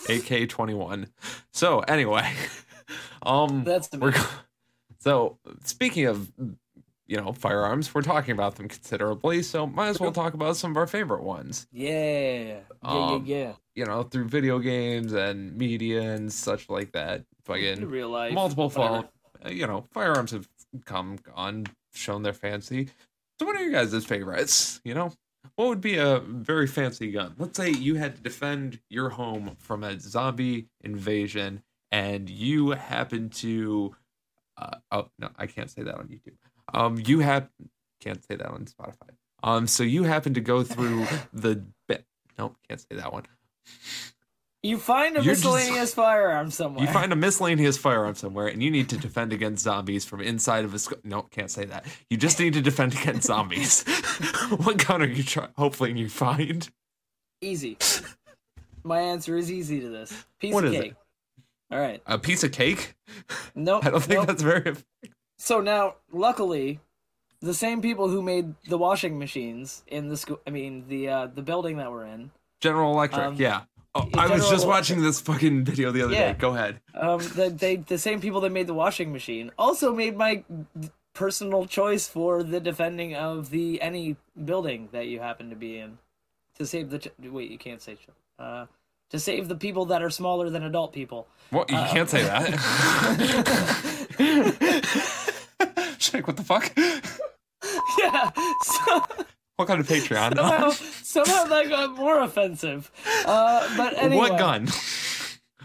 AK-21. So anyway, that's the so speaking of, you know, firearms, we're talking about them considerably, so might as well talk about some of our favorite ones. Yeah. You know, through video games and media and such like that. Fucking real life, multiple fall. You know, firearms have come on, shown their fancy. So what are you guys' favorites? You know, what would be a very fancy gun? Let's say you had to defend your home from a zombie invasion and you happen to I can't say that on YouTube. Can't say that on Spotify. So you happen to go through can't say that one. You find You find a miscellaneous firearm somewhere, and you need to defend against zombies from inside of a... can't say that. You just need to defend against zombies. What gun are you hopefully you find? Easy. My answer is easy to this. Piece of cake. All right. A piece of cake? Nope. I don't think that's very... So now, luckily, the same people who made the washing machines in the school... I mean, the building that we're in... General Electric, yeah. Oh, I was just watching this fucking video the other day. Go ahead. The same people that made the washing machine also made my personal choice for the defending of any building that you happen to be in, to save the you can't say to save the people that are smaller than adult people. Well, you can't say that. Shake, what the fuck? Yeah. So. What kind of Patreon? Somehow that got more offensive. But anyway. What gun?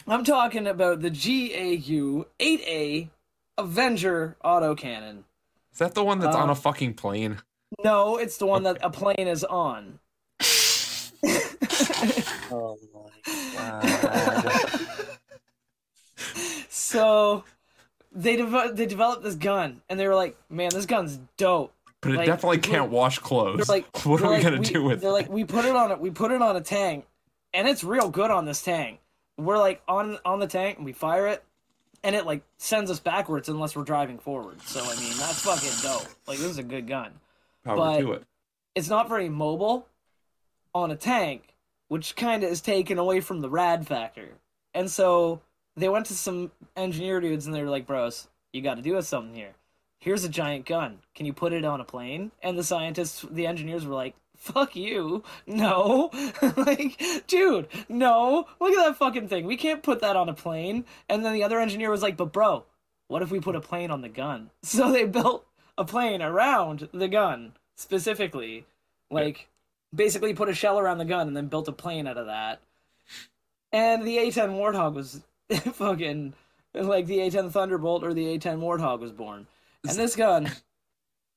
I'm talking about the GAU-8A Avenger autocannon. Is that the one that's on a fucking plane? No, it's the one that a plane is on. Oh my god. So they developed this gun, and they were like, man, this gun's dope. But it definitely can't wash clothes. What are we gonna do with it? They're like, we put it on a tang, and it's real good on this tang. We're like on the tank, and we fire it, and it like sends us backwards unless we're driving forward. So I mean, that's fucking dope. Like, this is a good gun. Power to it. It's not very mobile on a tank, which kind of is taken away from the rad factor. And so they went to some engineer dudes, and they were like, "Bros, you got to do us something here. Here's a giant gun. Can you put it on a plane?" And the engineers were like, "Fuck you. No." Like, dude, no. Look at that fucking thing. We can't put that on a plane. And then the other engineer was like, "But bro, what if we put a plane on the gun?" So they built a plane around the gun specifically. Like, basically put a shell around the gun and then built a plane out of that. And the A-10 Warthog was fucking... Like, the A-10 Thunderbolt or the A-10 Warthog was born. And this gun.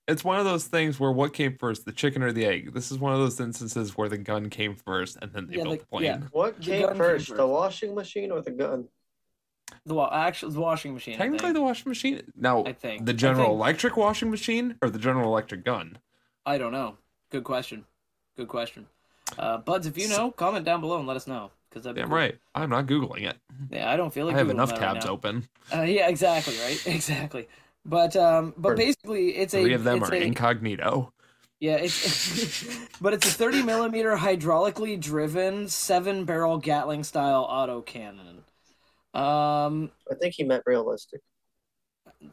It's one of those things where what came first, the chicken or the egg? This is one of those instances where the gun came first and then they built the plane. Yeah. What came first, the washing machine or the gun? The washing machine. Technically the washing machine. Now, the General Electric washing machine or the General Electric gun? I don't know. Good question. Good question. Buds, if you know, comment down below and let us know. Damn right. I'm not Googling it. Yeah, I don't feel like I have enough tabs open. Yeah, exactly, right? Exactly. But basically, it's a... Three of them are incognito. Yeah, but it's a 30mm hydraulically driven 7-barrel Gatling style autocannon. I think he meant realistic.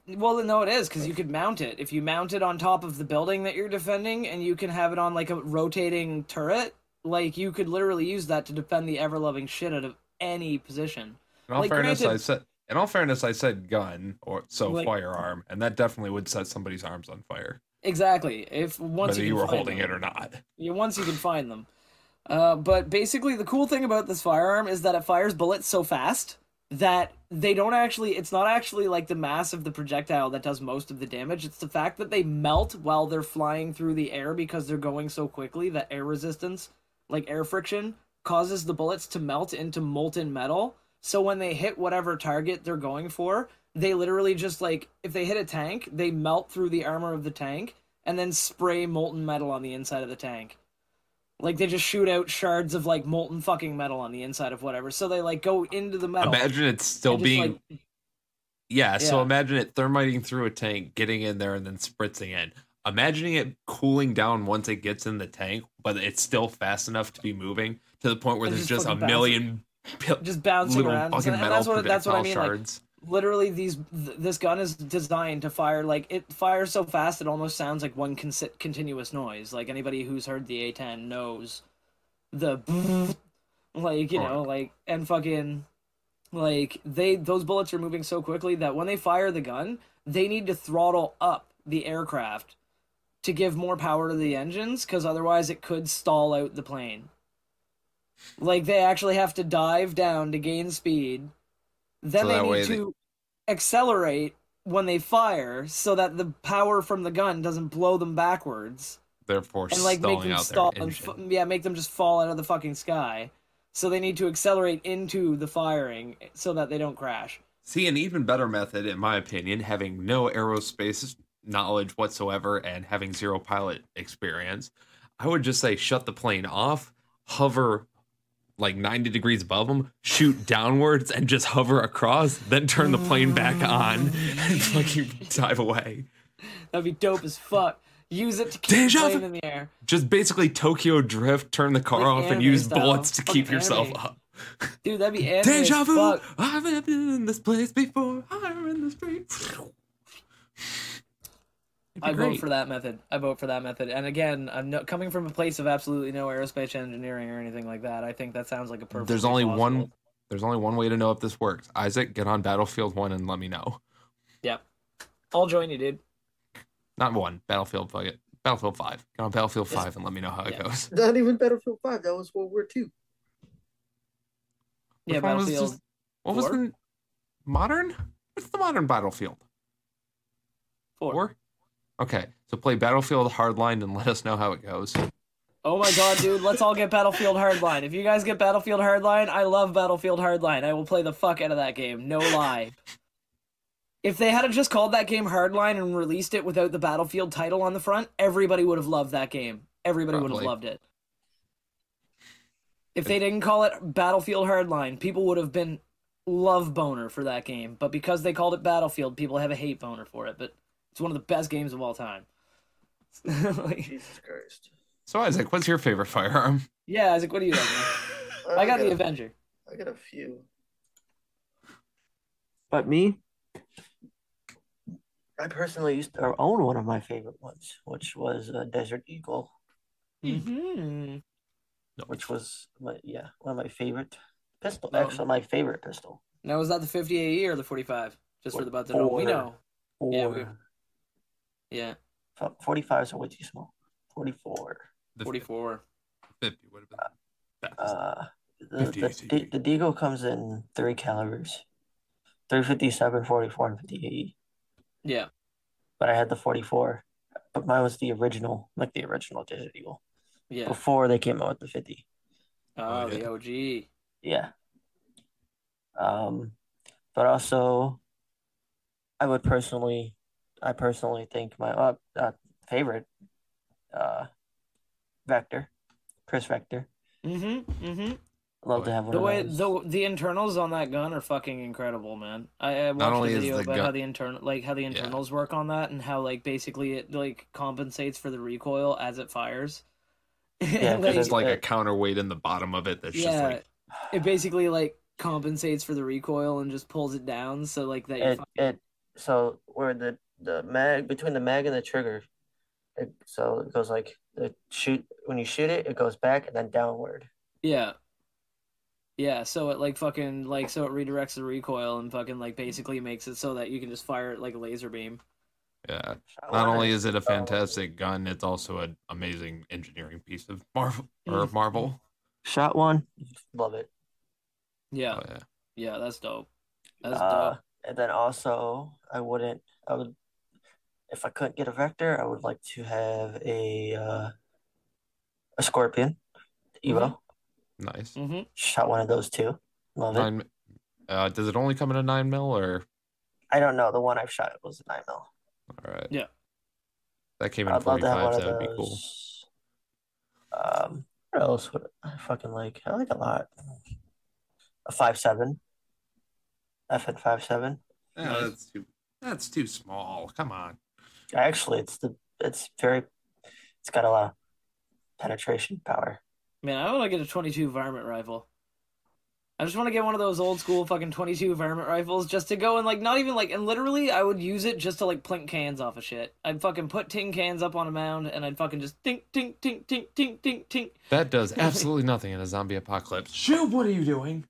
Well, no, it is, because you could mount it. If you mount it on top of the building that you're defending, and you can have it on, like, a rotating turret, like, you could literally use that to defend the ever-loving shit out of any position. In all fairness, I said gun, firearm, and that definitely would set somebody's arms on fire. Exactly. Once you can find them. But basically, the cool thing about this firearm is that it fires bullets so fast that they don't actually... It's not actually like the mass of the projectile that does most of the damage. It's the fact that they melt while they're flying through the air because they're going so quickly that air resistance, like air friction, causes the bullets to melt into molten metal. So when they hit whatever target they're going for, they literally just, like, if they hit a tank, they melt through the armor of the tank and then spray molten metal on the inside of the tank. Like, they just shoot out shards of, like, molten fucking metal on the inside of whatever. So they, like, go into the metal. Imagine it's still being... Like... Yeah, so imagine it thermiting through a tank, getting in there, and then spritzing in. Imagining it cooling down once it gets in the tank, but it's still fast enough to be moving to the point where there's just a million... Just bouncing around. And that's what I mean. Shards. Like, literally, this gun is designed to fire, like, it fires so fast it almost sounds like one continuous noise. Like, anybody who's heard the A-10 knows the those bullets are moving so quickly that when they fire the gun, they need to throttle up the aircraft to give more power to the engines, because otherwise it could stall out the plane. Like, they actually have to dive down to gain speed. Then so they need to accelerate when they fire so that the power from the gun doesn't blow them backwards. Therefore, and, like, make them stall and make them just fall out of the fucking sky. So they need to accelerate into the firing so that they don't crash. See, an even better method, in my opinion, having no aerospace knowledge whatsoever and having zero pilot experience, I would just say shut the plane off, hover like 90 degrees above them, shoot downwards and just hover across, then turn the plane back on and fucking dive away. That'd be dope as fuck. Use it to keep the plane in the air. Just basically Tokyo Drift, turn the car off and use bullets to keep yourself up. Dude, that'd be anime as fuck. I've been in this place before. I'm in this place. Vote for that method. I vote for that method. And again, I'm coming from a place of absolutely no aerospace engineering or anything like that. I think that sounds like a perfect... There's only one way to know if this works. Isaac, get on Battlefield 1 and let me know. Yep. I'll join you, dude. Not 1. Battlefield, fuck it. Battlefield 5. Get on Battlefield 5 and let me know how it goes. Not even Battlefield 5. That was World War II. Yeah, Battlefield... was the... Modern? What's the modern Battlefield? 4? Okay, so play Battlefield Hardline and let us know how it goes. Oh my god, dude, let's all get Battlefield Hardline. If you guys get Battlefield Hardline, I love Battlefield Hardline. I will play the fuck out of that game, no lie. If they had just called that game Hardline and released it without the Battlefield title on the front, everybody would have loved that game. Everybody would have loved it. If they didn't call it Battlefield Hardline, people would have been love boner for that game. But because they called it Battlefield, people have a hate boner for it, but... It's one of the best games of all time. Jesus Christ. So, Isaac, what's your favorite firearm? Yeah, Isaac, what do you like? I got the Avenger. I got a few. But me? I personally used to own one of my favorite ones, which was Desert Eagle. Mm-hmm. Which was, one of my favorite pistols. Actually, my favorite pistol. Now, was that the 50 AE or the 45? Just for the about to know. We know. Yeah. 45 is way too small. 44. 44. 50 would have been fast. The Deagle comes in 3 calibers. 357, 44, and 58. Yeah. But I had the 44. But mine was the original, like the original Desert Eagle. Yeah. Before they came out with the 50. Oh, the OG. Yeah. But also, I personally think my favorite Vector, Chris Vector. Mm-hmm. Mm-hmm. Love to have one. The internals on that gun are fucking incredible, man. I watched a video about how the internals work on that, and how like basically it like compensates for the recoil as it fires. Yeah, like, there's like a counterweight in the bottom of it that's just like it basically like compensates for the recoil and just pulls it down, so like that. So where the mag between the mag and the trigger, so it goes like when you shoot it, it goes back and then downward. Yeah. Yeah, so it like fucking like so it redirects the recoil and fucking like basically makes it so that you can just fire it like a laser beam. Yeah. Not only is it a fantastic gun, it's also an amazing engineering piece of marvel. Shot one. Love it. Yeah. Oh, yeah. Yeah, that's dope. That's dope. And then also I would if I couldn't get a Vector, I would like to have a Scorpion. Evo. Mm-hmm. Nice. Mm-hmm. Shot one of those too. Love it. Does it only come in a 9mm or? I don't know. The one I've shot was a 9mm. All right. Yeah. That came in 45. So that would be cool. What else would I fucking like? I like a lot. A 5.7. FN 5.7. Yeah, that's too small. Come on. Actually, it's got a lot of penetration power. Man, I want to get a 22 varmint rifle. I just want to get one of those old school fucking 22 varmint rifles just to go and like not even like and literally I would use it just to like plink cans off of shit. I'd fucking put tin cans up on a mound and I'd fucking just tink tink tink tink tink tink tink. That does absolutely nothing in a zombie apocalypse. Shoot! What are you doing?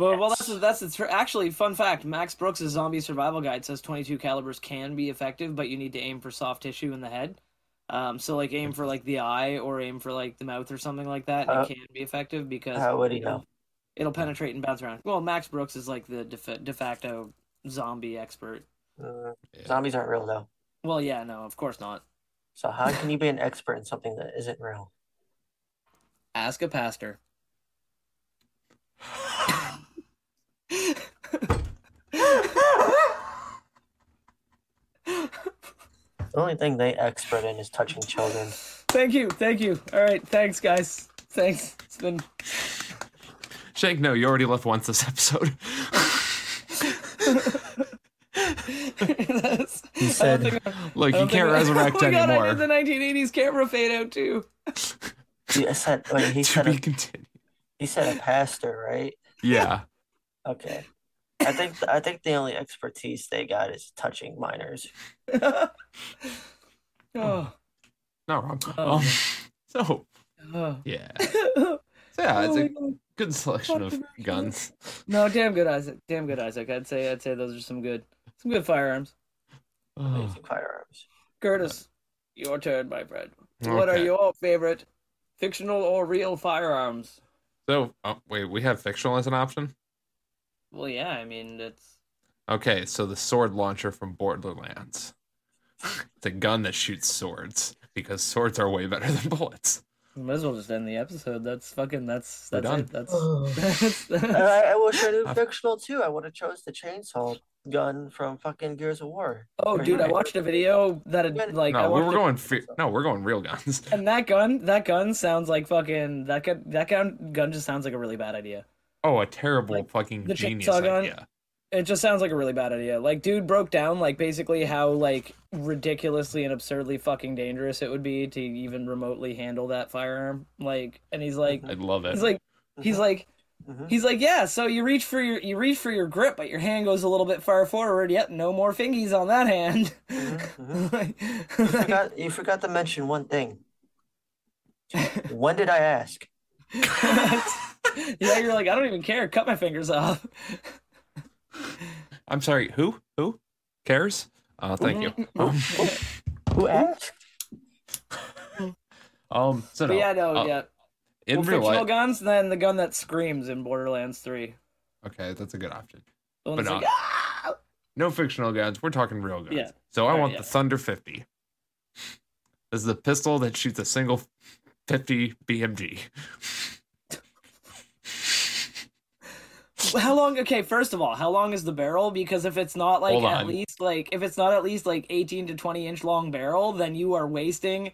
But, well, that's actually fun fact. Max Brooks' Zombie Survival Guide says 22 calibers can be effective, but you need to aim for soft tissue in the head. So like aim for like the eye or aim for like the mouth or something like that. And it can be effective because how would he know? It'll penetrate and bounce around. Well, Max Brooks is like the de facto zombie expert. Zombies aren't real though. Well, yeah, no, of course not. So how can you be an expert in something that isn't real? Ask a pastor. The only thing they expert in is touching children. Thank you. All right, thanks, guys. Thanks. It's been Shank. No, you already left once this episode. He said, "Look, you can't resurrect anymore." Oh my God, I did the 1980s camera fade out too. He said a pastor, right? Yeah. Okay, I think the only expertise they got is touching minors. Oh, not wrong. It's a good selection of guns. No, damn good, Isaac. I'd say those are some good firearms. Amazing firearms. Curtis, your turn, my friend. Okay. What are your favorite fictional or real firearms? So, wait, we have fictional as an option. Well, yeah, I mean, it's... Okay, so the sword launcher from Borderlands. It's a gun that shoots swords, because swords are way better than bullets. We might as well just end the episode. That's it. I wish I knew fictional, too. I would have chose the chainsaw gun from fucking Gears of War. Oh, dude, I watched a video that had, like... we're going real guns. And that gun sounds like fucking... That gun just sounds like a really bad idea. Oh, a terrible fucking genius idea. It just sounds like a really bad idea. Like, dude broke down, like, basically how, like, ridiculously and absurdly fucking dangerous it would be to even remotely handle that firearm. Like, and he's like... I love it. He's like, yeah, so you reach for your grip, but your hand goes a little bit far forward. Yep, no more fingies on that hand. Mm-hmm. You forgot to mention one thing. When did I ask? Yeah, you're like, I don't even care. Cut my fingers off. I'm sorry. Who cares? Thank you. Who asked? So no. But yeah, no. Yeah. In real fictional life, guns, then the gun that screams in Borderlands 3. Okay, that's a good option. But like, no fictional guns. We're talking real guns. Yeah. So I want the Thunder 50. This is the pistol that shoots a single 50 BMG. How long? Okay, first of all, how long is the barrel? Because if it's not like at least like 18 to 20 inch long barrel, then you are wasting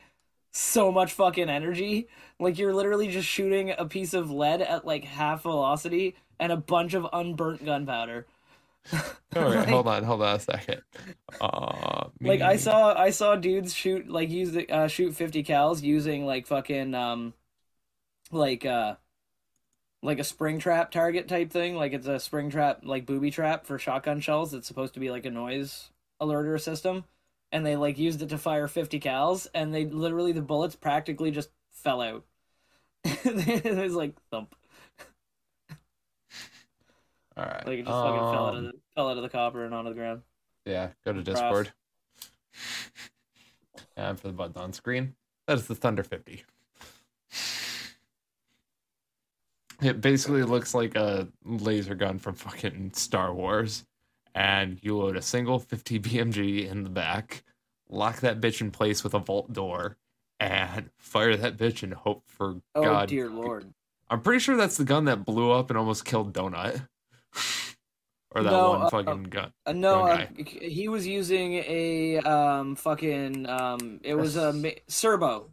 so much fucking energy. Like you're literally just shooting a piece of lead at like half velocity and a bunch of unburnt gunpowder. All right, like, hold on a second. Like I saw dudes shoot like use the shoot 50 cals using like fucking like a spring trap target type thing. Like it's a spring trap, like booby trap for shotgun shells. It's supposed to be like a noise alerter system, and they like used it to fire 50 cals, and they literally the bullets practically just fell out. It was like thump. All right. Like it just fucking fell out of the copper and onto the ground. Yeah, go to Discord. And for the button on screen, that is the Thunder 50. It basically looks like a laser gun from fucking Star Wars, and you load a single 50 BMG in the back, lock that bitch in place with a vault door, and fire that bitch and hope for God. Oh dear Lord! I'm pretty sure that's the gun that blew up and almost killed Donut. Or that gun. He was using a serbo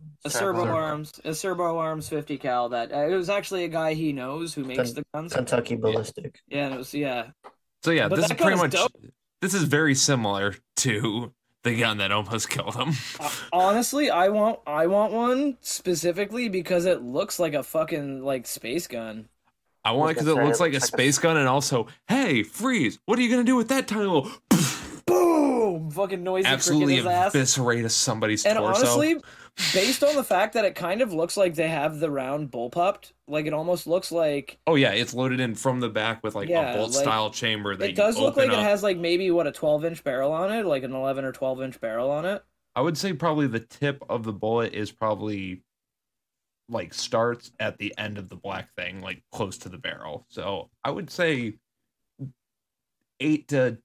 arms 50 cal that it was actually a guy he knows who makes the guns. Kentucky Ballistic. Yeah, and it was So yeah, but this is pretty much dope. This is very similar to the gun that almost killed him. Honestly, I want one specifically because it looks like a fucking like space gun. I want it because it looks like a space gun, and also, hey, freeze! What are you gonna do with that tiny little boom? Fucking noisy, absolutely eviscerate somebody's torso. And honestly, based on the fact that it kind of looks like they have the round bullpupped, like it almost looks like. Oh yeah, it's loaded in from the back with like a bolt style chamber. That it does look like it has like maybe what a 12-inch barrel on it, like an 11 or 12-inch barrel on it. I would say probably the tip of the bullet is probably. Like starts at the end of the black thing, like close to the barrel. So I would say 8 to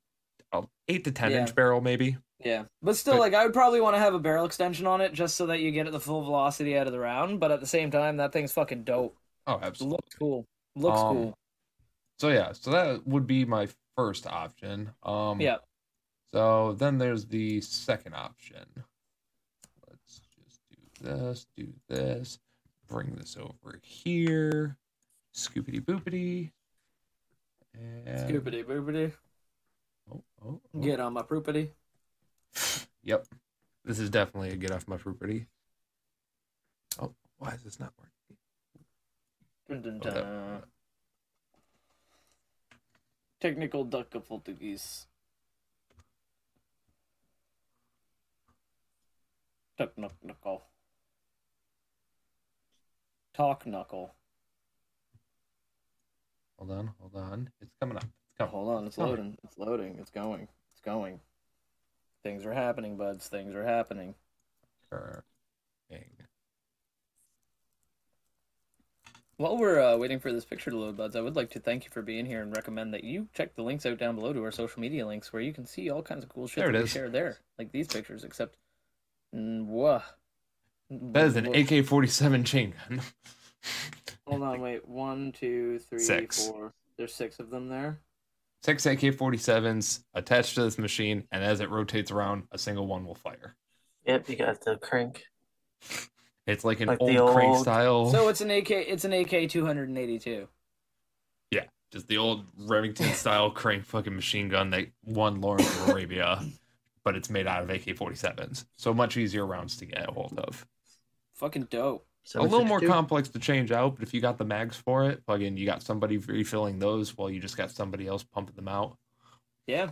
10 inch barrel, maybe. Yeah, but still, like I would probably want to have a barrel extension on it just so that you get at the full velocity out of the round. But at the same time, that thing's fucking dope. Oh, absolutely, looks cool. So yeah, so that would be my first option. Yeah. So then there's the second option. Let's just do this. Bring this over here. Scoopity boopity. Oh. Get on my proopity. Yep. This is definitely a get off my proopity. Oh, why is this not working? Dun. Technical difficulties. Technical. Talk knuckle. Hold on. It's coming up. Hold on, it's loading. It's loading. It's going. Things are happening, buds. Things are happening. While we're waiting for this picture to load, buds, I would like to thank you for being here and recommend that you check the links out down below to our social media links where you can see all kinds of cool shit that we share there. Like these pictures, except... Mwah. That is an AK-47 chain gun. Hold on, wait. 1, 2, 3, 6. 4. There's 6 of them there. 6 AK-47s attached to this machine, and as it rotates around, a single one will fire. Yep, you got the crank. It's like an old crank style. So it's an AK. It's an AK-282. Yeah, just the old Remington style crank fucking machine gun that won Lawrence of Arabia, but it's made out of AK-47s. So much easier rounds to get a hold of. Fucking dope. So a little more complex to change out, but if you got the mags for it, fucking you got somebody refilling those while you just got somebody else pumping them out. Yeah.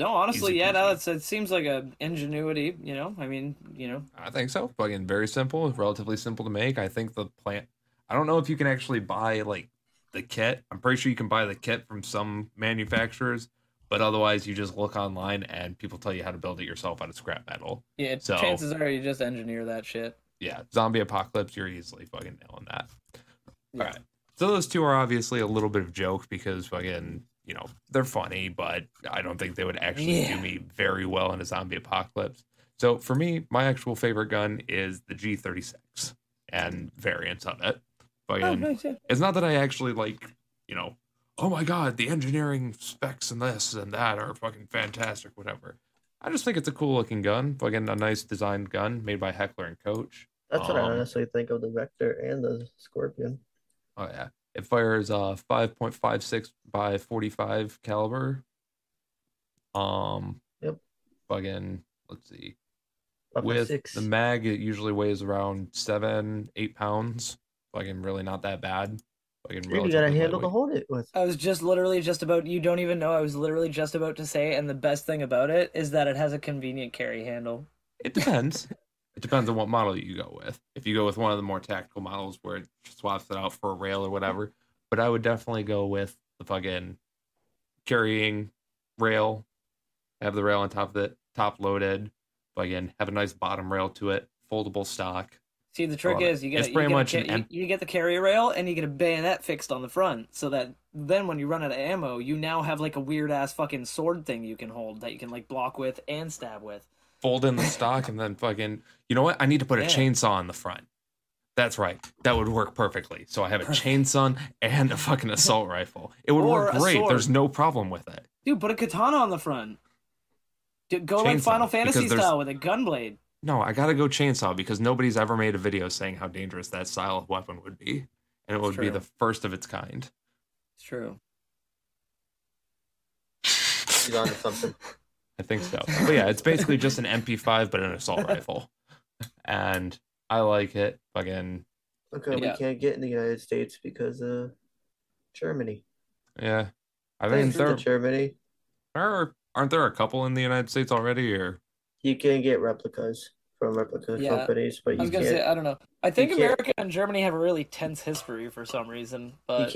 No, honestly, it seems like an ingenuity, you know? I mean, you know. I think so. Fucking very simple, relatively simple to make. I think I don't know if you can actually buy, like, the kit. I'm pretty sure you can buy the kit from some manufacturers, but otherwise you just look online and people tell you how to build it yourself out of scrap metal. Yeah, so, chances are you just engineer that shit. Yeah, zombie apocalypse, you're easily fucking nailing that. Yeah. All right. So those two are obviously a little bit of joke because fucking, you know, they're funny, but I don't think they would actually do me very well in a zombie apocalypse. So for me, my actual favorite gun is the G36 and variants of it. Fucking, It's not that I actually like, you know, oh my God, the engineering specs and this and that are fucking fantastic, whatever. I just think it's a cool looking gun, fucking a nice designed gun made by Heckler and Koch. That's what I honestly think of the Vector and the Scorpion. Oh yeah, it fires 5.56 by 45 caliber. Yep. Fucking let's see. With six. The mag, it usually weighs around 7-8 pounds. Fucking really not that bad. Fucking dude, you got a handle to hold it with. I was just literally just about. You don't even know. I was literally just about to say. And the best thing about it is that it has a convenient carry handle. It depends. It depends on what model you go with. If you go with one of the more tactical models where it swaps it out for a rail or whatever, but I would definitely go with the fucking carrying rail. Have the rail on top of it, top loaded. Fucking have a nice bottom rail to it, foldable stock. See, the trick is you get the carry rail and you get a bayonet fixed on the front, so that then when you run out of ammo, you now have like a weird ass fucking sword thing you can hold that you can like block with and stab with. Fold in the stock and then fucking, you know what? I need to put a chainsaw in the front. That's right. That would work perfectly. So I have a chainsaw and a fucking assault rifle. It would work great. There's no problem with it. Dude, put a katana on the front. Dude, go chainsaw, like Final Fantasy style with a gunblade. No, I gotta go chainsaw because nobody's ever made a video saying how dangerous that style of weapon would be, and it would be the first of its kind. It's true. He's on to something. I think so. But yeah, it's basically just an MP5 but an assault rifle, and I like it. Fucking. Okay, we can't get in the United States because of Germany. Yeah, I think Germany. Aren't there a couple in the United States already, or? You can get replicas from replica companies, but you can't. I don't know. I think America and Germany have a really tense history for some reason. But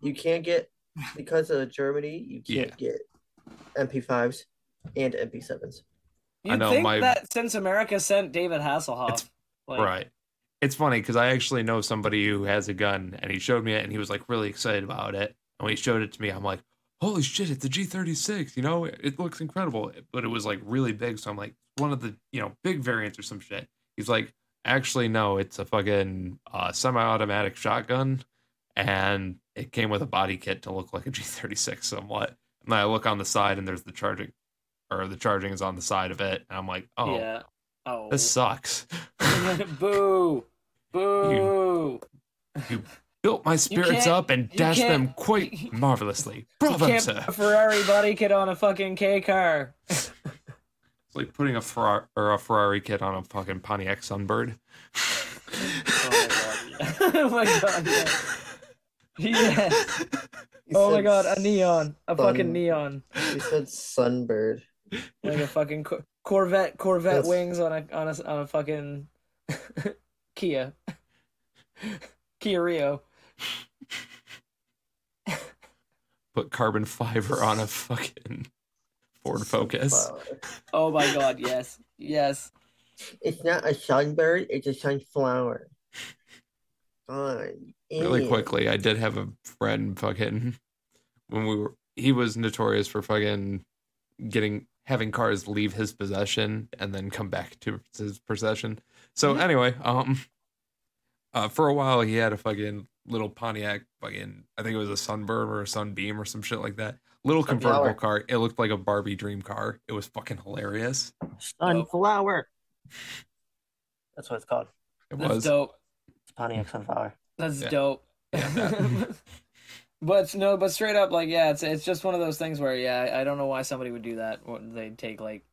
you can't get, because of Germany, you can't get MP5s and MP7s. That since America sent David Hasselhoff. Right. It's funny because I actually know somebody who has a gun, and he showed me it, and he was like really excited about it. And when he showed it to me, I'm like, holy shit, it's a G36, you know, it looks incredible. But it was like really big, so I'm like, one of the, you know, big variants or some shit. He's like, actually, no, it's a fucking semi-automatic shotgun, and it came with a body kit to look like a G36 somewhat. And I look on the side, and there's the charging, or the charging is on the side of it, and I'm like, this sucks. Boo. Boo. You built my spirits up and dashed them quite marvelously. Bravo, sir. Put a Ferrari body kit on a fucking K car. It's like putting a Ferrari kit on a fucking Pontiac Sunbird. Oh my god. Yes. Oh my god, a neon. A fucking neon. You said Sunbird. Like a fucking Corvette that's... wings on a fucking Kia. Kia Rio. Put carbon fiber on a fucking Ford Focus. Oh my god, yes. Yes. It's not a sunbird, it's a sunflower. Really quickly, I did have a friend fucking he was notorious for fucking having cars leave his possession and then come back to his possession. So anyway, for a while, he had a fucking little Pontiac, fucking, I think it was a Sunbird or a Sunbeam or some shit like that. Little convertible car. It looked like a Barbie dream car. It was fucking hilarious. Sunflower. That's what it's called. That's dope. It's Pontiac Sunflower. That's dope. Yeah, that. but straight up, like, yeah, it's just one of those things where, yeah, I don't know why somebody would do that. They'd take, like,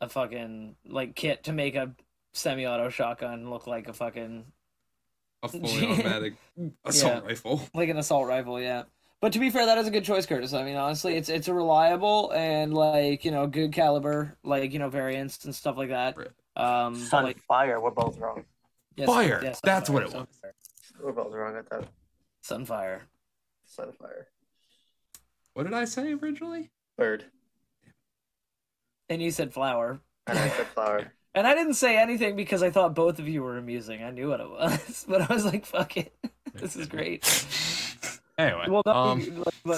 a fucking, like, kit to make a semi-auto shotgun look like a fucking a fully automatic assault rifle, like an assault rifle. Yeah, but to be fair, that is a good choice, Curtis. I mean, honestly, it's a reliable and, like, you know, good caliber, like, you know, variants and stuff like that. Sunfire, we're both wrong. Yes, fire, yes, that's what it was. We're both wrong at that. Sunfire. What did I say originally? Bird. And you said flower. And I said flower. And I didn't say anything because I thought both of you were amusing. I knew what it was, but I was like, "Fuck it, this is great." Anyway, well, I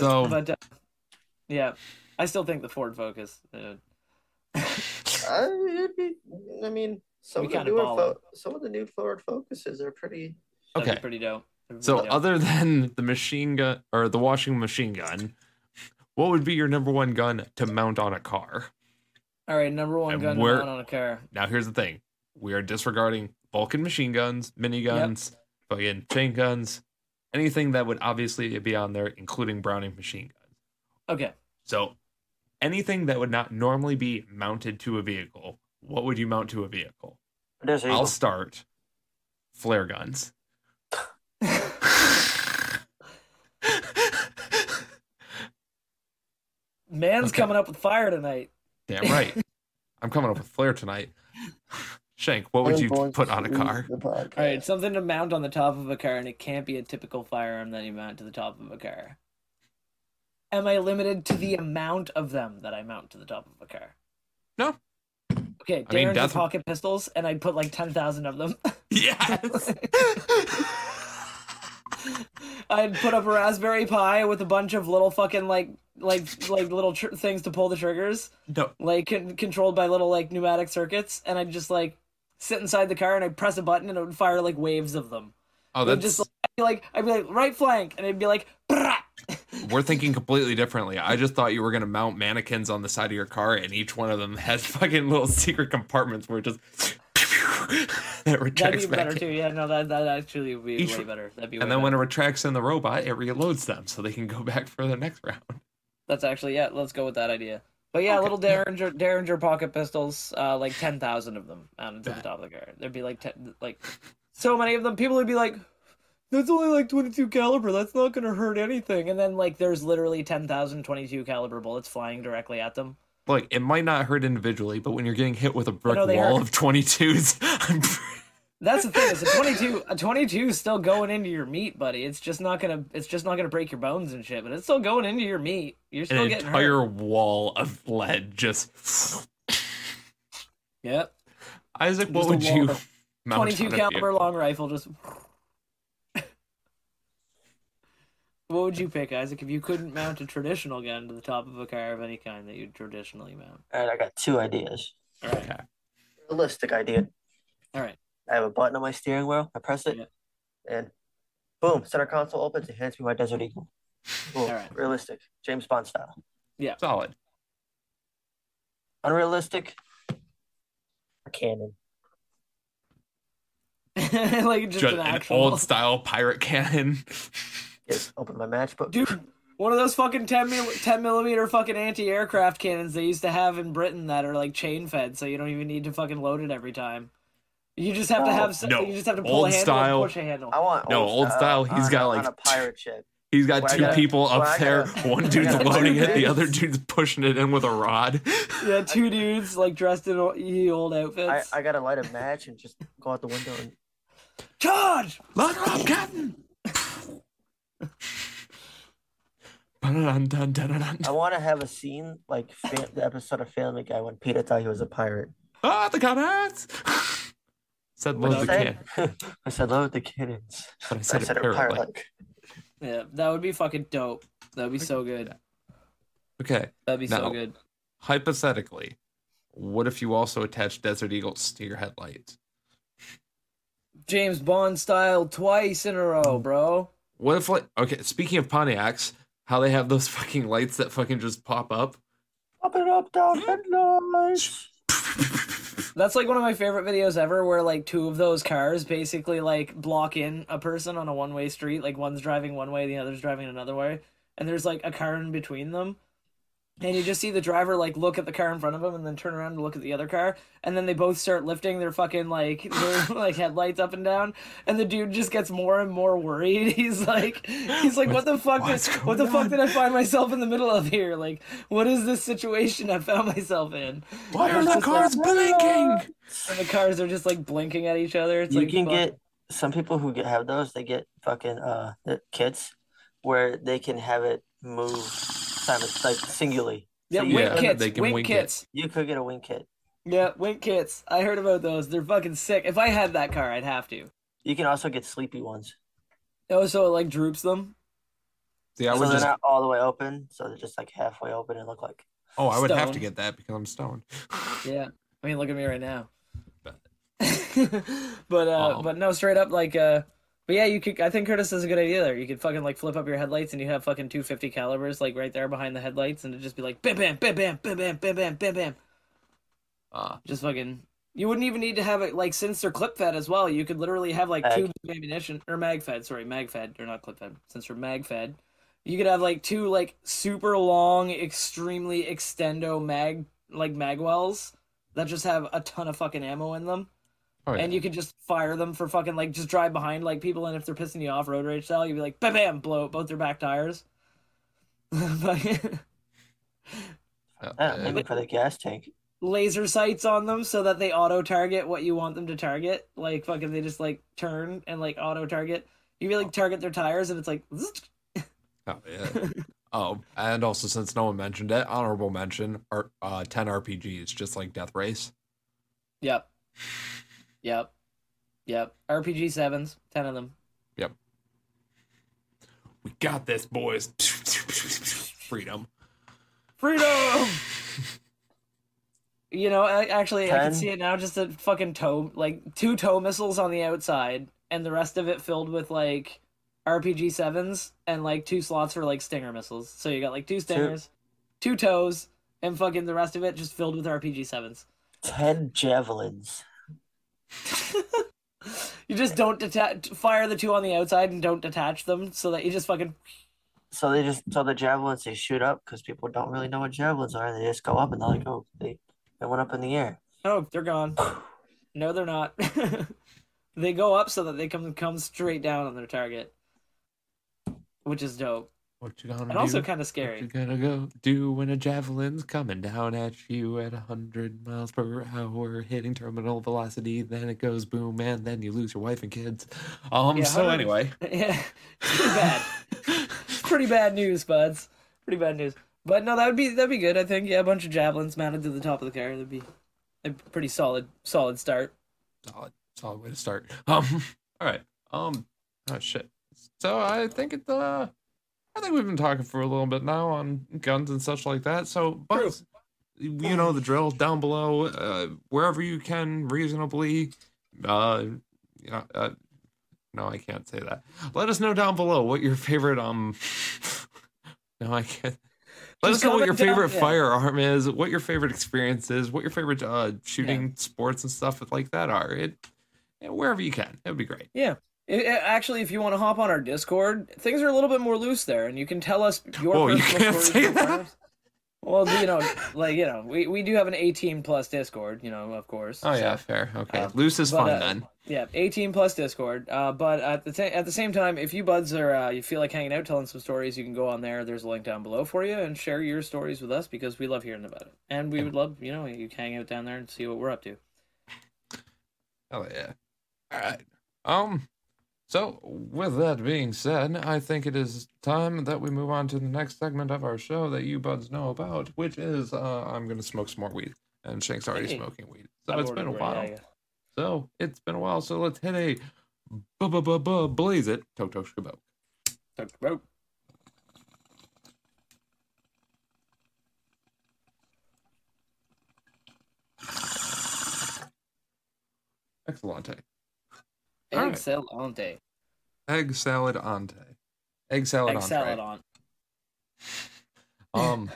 still think the Ford Focus. I mean, some of the new Ford Focuses are pretty dope. So other than the machine gun or the washing machine gun, what would be your number one gun to mount on a car? All right, number one gun to mount on a car. Now, here's the thing. We are disregarding Vulcan machine guns, miniguns, fucking chain guns, anything that would obviously be on there, including Browning machine guns. Okay. So anything that would not normally be mounted to a vehicle, what would you mount to a vehicle? I'll start. Flare guns. Coming up with fire tonight. Damn right. I'm coming up with flare tonight. Shank, what would you put on a car? All right, something to mount on the top of a car, and it can't be a typical firearm that you mount to the top of a car. Am I limited to the amount of them that I mount to the top of a car? No. Okay, Darren's pocket pistols, and I'd put like 10,000 of them. Yes! I'd put up a Raspberry Pi with a bunch of little fucking like little things to pull the triggers. No. Like controlled by little like pneumatic circuits, and I'd just like sit inside the car and I'd press a button and it would fire like waves of them. Oh, that's just I'd be like right flank, and it'd be like brah! We're thinking completely differently. I just thought you were going to mount mannequins on the side of your car, and each one of them has fucking little secret compartments where it just that retracts. That'd be better too. Yeah, no, that actually would be way better. That'd be way better. When it retracts in the robot, it reloads them so they can go back for the next round. That's actually let's go with that idea. But yeah, okay. Little Derringer pocket pistols, like 10,000 of them mounted to the top of the car. There'd be like so many of them. People would be like, that's only like 22 caliber. That's not going to hurt anything. And then like there's literally 10,000 22 caliber bullets flying directly at them. Like it might not hurt individually, but when you're getting hit with a brick wall of 22s, that's the thing. Is a 22 is still going into your meat, buddy. It's just not gonna break your bones and shit, but it's still going into your meat. You're still getting hurt. An entire wall of lead just. Yep. Isaac, what would you mount on a 22 caliber long rifle just. What would you pick, Isaac, if you couldn't mount a traditional gun to the top of a car of any kind that you'd traditionally mount? All right, I got two ideas. All right. Okay. Realistic idea. All right. I have a button on my steering wheel. I press it, and boom, center console opens. It hands me my Desert Eagle. Boom. All right. Realistic. James Bond style. Yeah. Solid. Unrealistic. A cannon. Like just an actual old-style pirate cannon. Open my matchbook. Dude, one of those fucking 10 millimeter fucking anti-aircraft cannons they used to have in Britain that are like chain fed, so you don't even need to fucking load it every time. You just have to pull a handle and push a handle. I want old style. He's got like a pirate ship. He's got two people up there. One dude's loading it, the other dude's pushing it in with a rod. Yeah, two dudes like dressed in old outfits. I gotta light a match and just go out the window and charge. Lock her up, Captain. I want to have a scene like the episode of Family Guy when Peter thought he was a pirate. Ah, the cannons! Said load the cannon. I said load the cannons. But I said a pirate. Yeah, that would be fucking dope. That would be so good. Okay. That'd be so good. Hypothetically, what if you also attach Desert Eagles to your headlights? James Bond style twice in a row, bro. What if, like, okay, speaking of Pontiacs, how they have those fucking lights that fucking just pop up. Pop it up, down, headlights. That's, like, one of my favorite videos ever where, like, two of those cars basically, like, block in a person on a one-way street. Like, one's driving one way, the other's driving another way. And there's, like, a car in between them. And you just see the driver, like, look at the car in front of him and then turn around and look at the other car. And then they both start lifting their fucking, like, their headlights up and down. And the dude just gets more and more worried. He's like, what the fuck did I find myself in the middle of here? Like, what is this situation I found myself in? Why are the cars blinking? And the cars are just, like, blinking at each other. It's get some people who have those, they get fucking kits where they can have it move. It's like singly. Yeah, so wing kits. You could get a wing kit. Yeah, wing kits. I heard about those. They're fucking sick. If I had that car, I'd have to. You can also get sleepy ones. Oh, so it like droops them? Yeah, so they're not all the way open, so they're just like halfway open and look like. Oh, I would have to get that because I'm stoned. Yeah, I mean, look at me right now. But no, straight up like But yeah, you could. I think Curtis has a good idea there. You could fucking like flip up your headlights and you have fucking 250 calibers like right there behind the headlights, and it'd just be like bam, bam, bam, bam, bam, bam, bam, bam, bam, bam. Just fucking. You wouldn't even need to have it like since they're clip fed as well. You could literally have like two ammunition or mag fed. Sorry, mag fed. Or not clip fed. Since they're mag fed, you could have like two like super long, extremely extendo mag like mag wells that just have a ton of fucking ammo in them. Oh, yeah. And you could just fire them for fucking, like, just drive behind, like, people, and if they're pissing you off road rage style, you'd be like, bam, bam, blow both their back tires. Maybe for the gas tank. Laser sights on them so that they auto-target what you want them to target. Like, fucking, they just, like, turn and, like, auto-target. You can, like, target their tires, and it's like... Oh, yeah. Oh, and also, since no one mentioned it, honorable mention, 10 RPGs, just like Death Race. Yep. Yep. Yep. RPG 7s. 10 of them. Yep. We got this, boys. Freedom. Freedom! You know, I can see it now. Just a fucking tow, like, 2 tow missiles on the outside, and the rest of it filled with, like, RPG 7s, and, like, 2 slots for, like, stinger missiles. So you got, like, 2 stingers, 2 tows, and fucking the rest of it just filled with RPG 7s. 10 javelins. You just don't fire the 2 on the outside and don't detach them, so that you just fucking. So the javelins, they shoot up because people don't really know what javelins are. They just go up and they're like, oh, they went up in the air. Oh, they're gone. No, they're not. They go up so that they come straight down on their target, which is dope. What you gonna do? And also kind of scary. What you gonna go do when a javelin's coming down at you at 100 miles per hour, hitting terminal velocity, then it goes boom, and then you lose your wife and kids. Anyway. Yeah, pretty bad. Pretty bad news, buds. Pretty bad news. But no, that'd be good, I think. Yeah, a bunch of javelins mounted to the top of the car. That'd be a pretty solid start. Solid way to start. All right. Oh, shit. So I think it's, I think we've been talking for a little bit now on guns and such like that. So, but you know the drill. Down below, wherever you can reasonably, no, I can't say that. Let us know down below what your favorite no, I can't. Let us know what your favorite firearm is, what your favorite experience is, what your favorite shooting sports and stuff like that are. Wherever you can, it would be great. Yeah. Actually, if you want to hop on our Discord, things are a little bit more loose there, and you can tell us your personal stories. Well, we do have an 18+ Discord, of course. Oh, so, yeah, fair. Okay, loose is fine then. Yeah, 18+ Discord. But at the same time, if you buds are you feel like hanging out, telling some stories, you can go on there. There's a link down below for you, and share your stories with us because we love hearing about it, and we would love you hang out down there and see what we're up to. Oh yeah. All right. So, with that being said, I think it is time that we move on to the next segment of our show that you buds know about, which is I'm going to smoke some more weed. And Shank's already smoking weed. So it's been a while. Yeah. So, it's been a while. So, let's hit a blaze it. Tok Shkaboke. Tok Shkaboke. Excellente. Excellente. Egg salad ante. Egg salad ante. Egg salad on.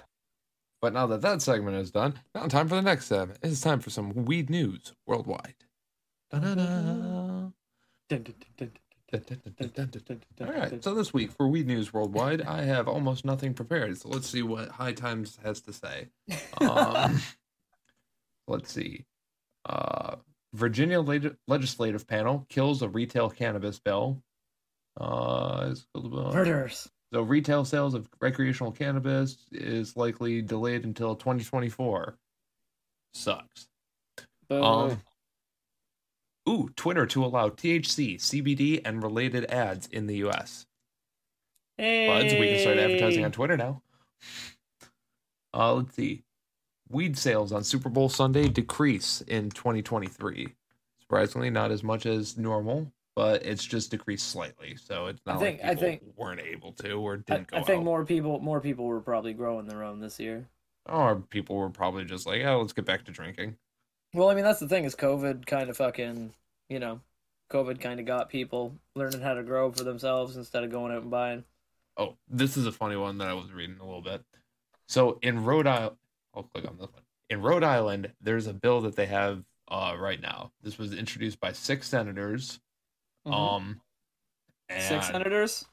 But now that segment is done, now time for the next segment. It's time for some weed news worldwide. Da-da-da. All right, so this week for Weed News Worldwide, I have almost nothing prepared. So let's see what High Times has to say. Let's see. Virginia legislative panel kills a retail cannabis bill. Murderers. So retail sales of recreational cannabis is likely delayed until 2024. Sucks. Twitter to allow THC, CBD, and related ads in the U.S. Hey. Buds, we can start advertising on Twitter now. Let's see. Weed sales on Super Bowl Sunday decrease in 2023. Surprisingly, not as much as normal, but it's just decreased slightly. So it's not weren't able to or didn't go out. I think more people were probably growing their own this year. Or people were probably just like, let's get back to drinking. Well, I mean, that's the thing is COVID kind of fucking, COVID kind of got people learning how to grow for themselves instead of going out and buying. Oh, this is a funny one that I was reading a little bit. So in Rhode Island, I'll click on this one. In Rhode Island, there's a bill that they have right now. This was introduced by 6 senators. Mm-hmm. And 6 senators?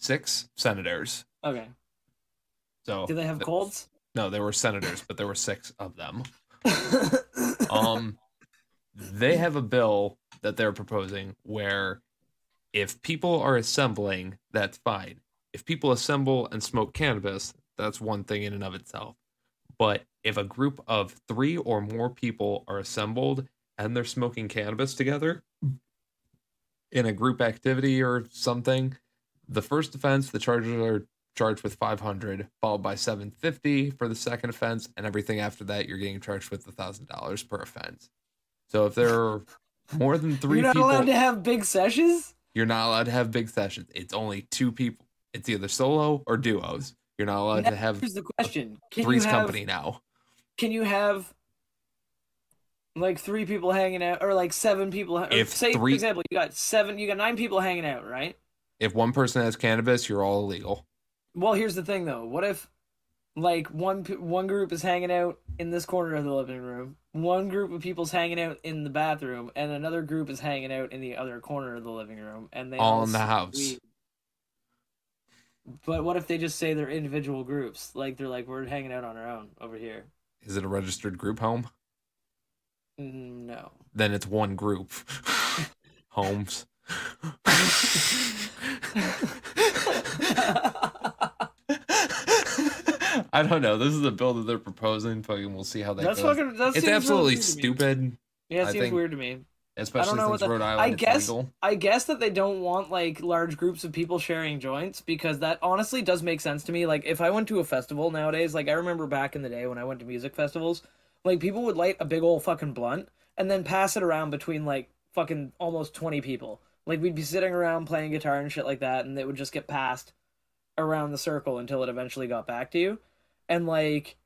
6 senators. Okay. So do they have colds? No, they were senators, but there were 6 of them. They have a bill that they're proposing where if people are assembling, that's fine. If people assemble and smoke cannabis, that's one thing in and of itself. But if a group of 3 or more people are assembled and they're smoking cannabis together in a group activity or something, the first offense, the charges are charged with $500, followed by $750 for the second offense, and everything after that, you're getting charged with $1,000 per offense. So if there are more than 3 people... You're not allowed to have big sessions? You're not allowed to have big sessions. It's only 2 people. It's either solo or duos. You're not allowed to have... Here's the question. Three's company now. Can you have, like, 3 people hanging out, or, like, 7 people... If say, for example, you got 9 people hanging out, right? If one person has cannabis, you're all illegal. Well, here's the thing, though. What if, like, one group is hanging out in this corner of the living room, one group of people's hanging out in the bathroom, and another group is hanging out in the other corner of the living room, and they all in the house. Weed. But what if they just say they're individual groups? Like, they're like, we're hanging out on our own over here. Is it a registered group home? No. Then it's one group. Homes. I don't know. This is the bill that they're proposing. Fucking, we'll see how that goes. It's absolutely stupid. Yeah, it seems weird to me. Especially since Rhode Island is legal. I guess that they don't want, like, large groups of people sharing joints, because that honestly does make sense to me. Like, if I went to a festival nowadays, like, I remember back in the day when I went to music festivals, like, people would light a big old fucking blunt and then pass it around between, like, fucking almost 20 people. Like, we'd be sitting around playing guitar and shit like that, and it would just get passed around the circle until it eventually got back to you. And, like,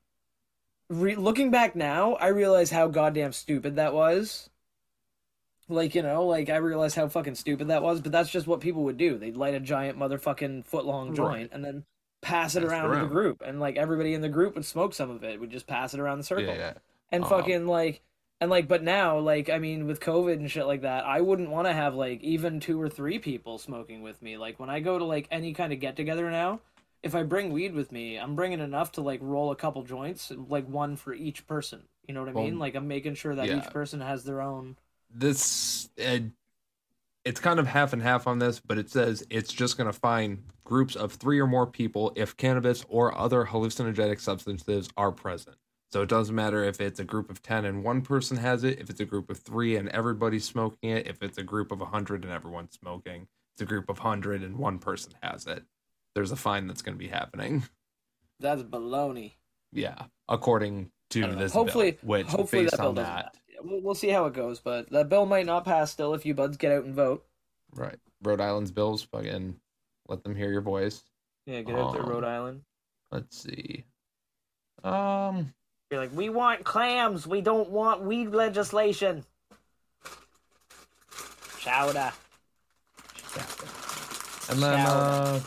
looking back now, I realize how goddamn stupid that was. Like, you know, like, I realize how fucking stupid that was, but that's just what people would do. They'd light a giant motherfucking foot-long joint and then pass it around to the group. And, like, everybody in the group would smoke some of it. We'd just pass it around the circle. Yeah. And fucking, like... And, like, but now, like, I mean, with COVID and shit like that, I wouldn't want to have, like, even 2 or 3 people smoking with me. Like, when I go to, like, any kind of get-together now, if I bring weed with me, I'm bringing enough to, like, roll a couple joints, like, one for each person. You know what I mean? Like, I'm making sure that each person has their own... This, it's kind of half and half on this, but it says it's just going to fine groups of 3 or more people if cannabis or other hallucinogenic substances are present. So it doesn't matter if it's a group of 10 and one person has it, if it's a group of 3 and everybody's smoking it, if it's a group of 100 and everyone's smoking, it's a group of 100 and one person has it. There's a fine that's going to be happening. That's baloney. Yeah, according to this bill, which based on that. We'll see how it goes, but that bill might not pass still if you buds get out and vote. Right. Rhode Island's bills, fucking let them hear your voice. Yeah, get out there, Rhode Island. Let's see. You're like, we want clams. We don't want weed legislation. Chowder. And then,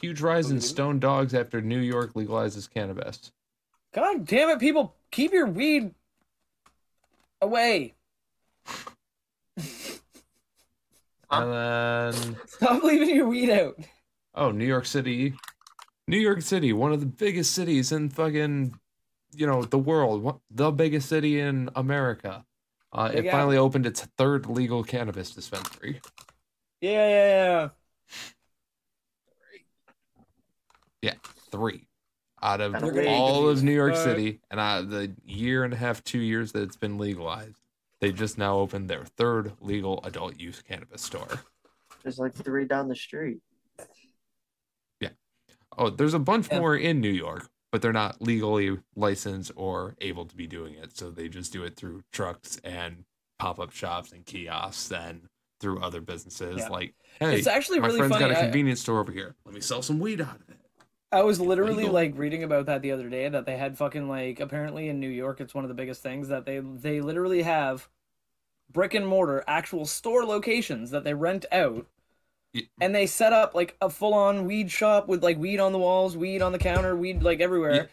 huge rise in stone dogs after New York legalizes cannabis. God damn it, people. Keep your weed away. And then... Stop leaving your weed out. Oh, New York City. New York City, one of the biggest cities in fucking, you know, the world, the biggest city in America. It finally opened its 3rd legal cannabis dispensary. Yeah, 3 out of all of New York City, and the year and a half, 2 years that it's been legalized, they just now opened their 3rd legal adult use cannabis store. There's like 3 down the street. Oh, there's a bunch more in New York, but they're not legally licensed or able to be doing it. So they just do it through trucks and pop-up shops and kiosks and through other businesses. Yeah. Like, hey, it's actually my friend's got a convenience store over here. Let me sell some weed out of it. I was literally like reading about that the other day, that they had fucking like, apparently in New York, it's one of the biggest things that they literally have brick and mortar actual store locations that they rent out. And they set up like a full on weed shop with like weed on the walls, weed on the counter, weed like everywhere. Yeah.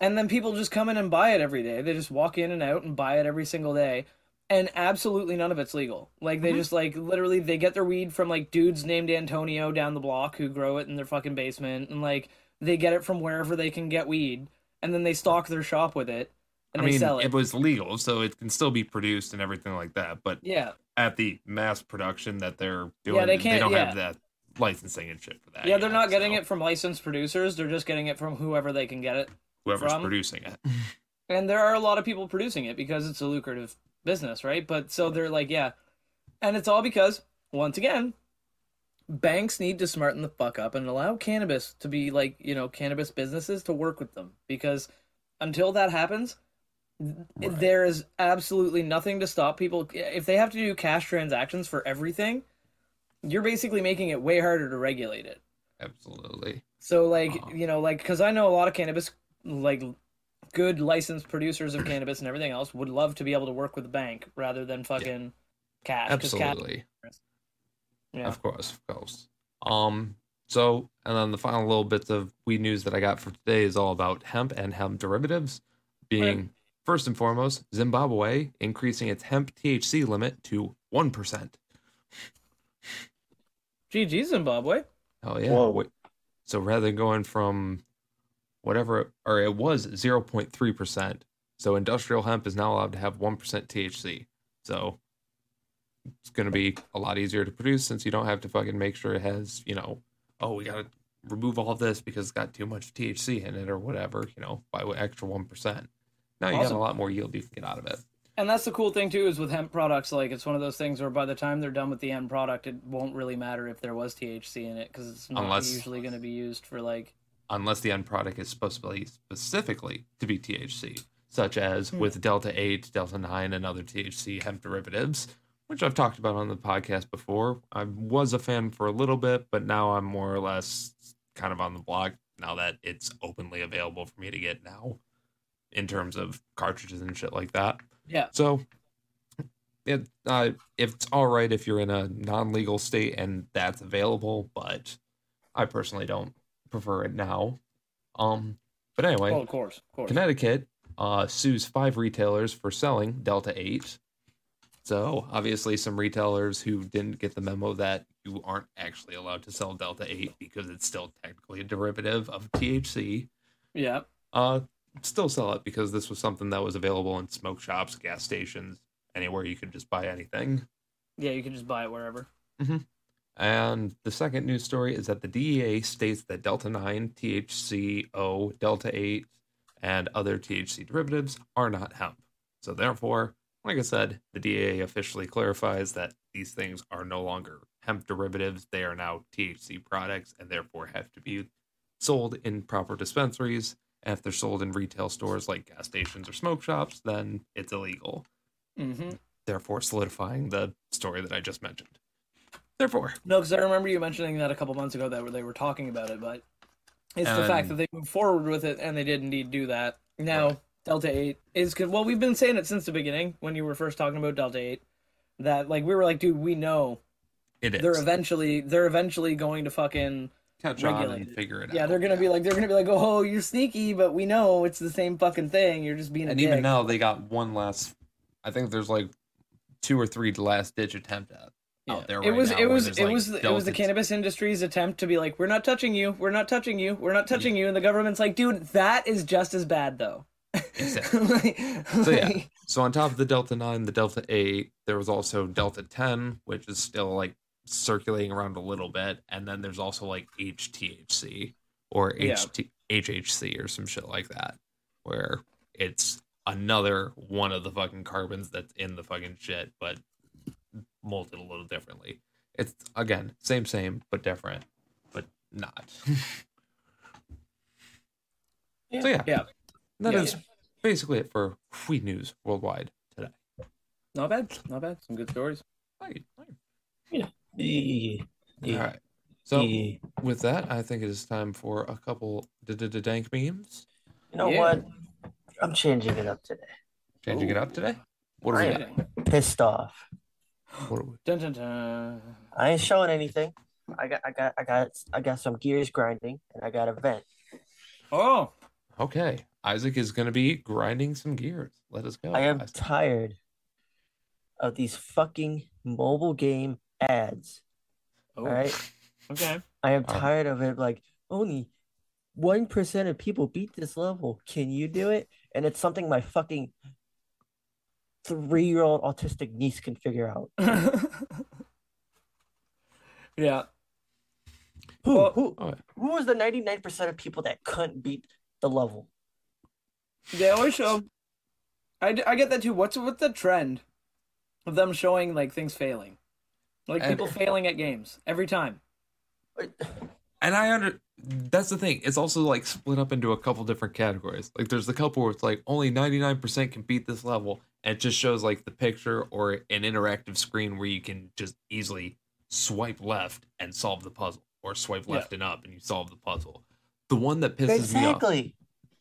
And then people just come in and buy it every day. They just walk in and out and buy it every single day. And absolutely none of it's legal. Like, they just, like, literally, they get their weed from, like, dudes named Antonio down the block who grow it in their fucking basement. And, like, they get it from wherever they can get weed. And then they stock their shop with it. And they sell it. It was legal, so it can still be produced and everything like that. But yeah, at the mass production that they're doing, they don't have that licensing and shit for that. Yeah, they're not getting it from licensed producers. They're just getting it from whoever they can get it. Whoever's producing it. And there are a lot of people producing it because it's a lucrative business, right? But so they're like, yeah. And it's all because, once again, banks need to smarten the fuck up and allow cannabis to be like, you know, cannabis businesses to work with them. Because until that happens, there is absolutely nothing to stop people. If they have to do cash transactions for everything, you're basically making it way harder to regulate it. Absolutely. So like, you know, like, because I know a lot of cannabis, like, good licensed producers of cannabis and everything else would love to be able to work with the bank rather than fucking cash. Absolutely. Yeah. Of course. So, and then the final little bits of weed news that I got for today is all about hemp and hemp derivatives, being first and foremost, Zimbabwe increasing its hemp THC limit to 1%. GG Zimbabwe. Oh yeah. Whoa. So rather than going from it was 0.3%. So industrial hemp is now allowed to have 1% THC. So it's going to be a lot easier to produce since you don't have to fucking make sure it has, you know, oh, we got to remove all this because it's got too much THC in it or whatever, you know, by extra 1%. Now you got a lot more yield you can get out of it. And that's the cool thing too, is with hemp products, like it's one of those things where by the time they're done with the end product, it won't really matter if there was THC in it because it's not usually going to be used for like... Unless the end product is supposed to be specifically to be THC, such as with Delta 8, Delta 9, and other THC hemp derivatives, which I've talked about on the podcast before. I was a fan for a little bit, but now I'm more or less kind of on the block now that it's openly available for me to get now in terms of cartridges and shit like that. Yeah. So it's all right if you're in a non-legal state and that's available, but I personally don't prefer it now. But anyway, of course. Connecticut sues 5 retailers for selling Delta 8. So obviously some retailers who didn't get the memo that you aren't actually allowed to sell Delta 8 because it's still technically a derivative of THC. Yeah. Still sell it because this was something that was available in smoke shops, gas stations, anywhere you could just buy anything. Yeah, you could just buy it wherever. Mm-hmm. And the second news story is that the DEA states that Delta 9, THCO, Delta 8, and other THC derivatives are not hemp. So therefore, like I said, the DEA officially clarifies that these things are no longer hemp derivatives. They are now THC products and therefore have to be sold in proper dispensaries. And if they're sold in retail stores like gas stations or smoke shops, then it's illegal. Mm-hmm. Therefore, solidifying the story that I just mentioned. Therefore. No, because I remember you mentioning that a couple months ago that they were talking about it, but it's the fact that they moved forward with it and they did indeed do that. Now, Delta 8 is good. Well, we've been saying it since the beginning when you were first talking about Delta 8 that like we were like, dude, we know it is. They're eventually going to fucking catch on and figure it out. Yeah, they're gonna be like, oh, you're sneaky, but we know it's the same fucking thing. You're just being a dick. And even now they got one last. I think there's like 2 or 3 last ditch attempt at. Yeah. It was the cannabis industry's attempt to be like, we're not touching you, and the government's like, dude, that is just as bad though. Exactly. So on top of the Delta 9, the Delta 8, there was also Delta 10, which is still like circulating around a little bit, and then there's also like HTHC or HHC or some shit like that, where it's another one of the fucking carbons that's in the fucking shit, but molded a little differently. It's again same but different, but not. Yeah. So yeah. That is basically it for weed news worldwide today. Not bad. Some good stories. All right. So with that, I think it is time for a couple dank memes. You know what? I'm changing it up today. Changing it up today? What are we doing? Pissed off. What are we? Dun, dun, dun. I ain't showing anything. I got some gears grinding, and I got a vent. Oh, okay. Isaac is going to be grinding some gears. Let us go. I am tired of these fucking mobile game ads. Oh. All right. Okay. I am tired of it. Like, only 1% of people beat this level. Can you do it? And it's something my fucking 3-year-old autistic niece can figure out. Yeah. Who was the 99% of people that couldn't beat the level? They always show. I get that too. What's the trend of them showing like things failing, like people failing at games every time? And that's the thing. It's also like split up into a couple different categories. Like there's the couple where it's like only 99% can beat this level, and it just shows like the picture or an interactive screen where you can just easily swipe left and solve the puzzle, or swipe left and up and you solve the puzzle. The one that pisses me off.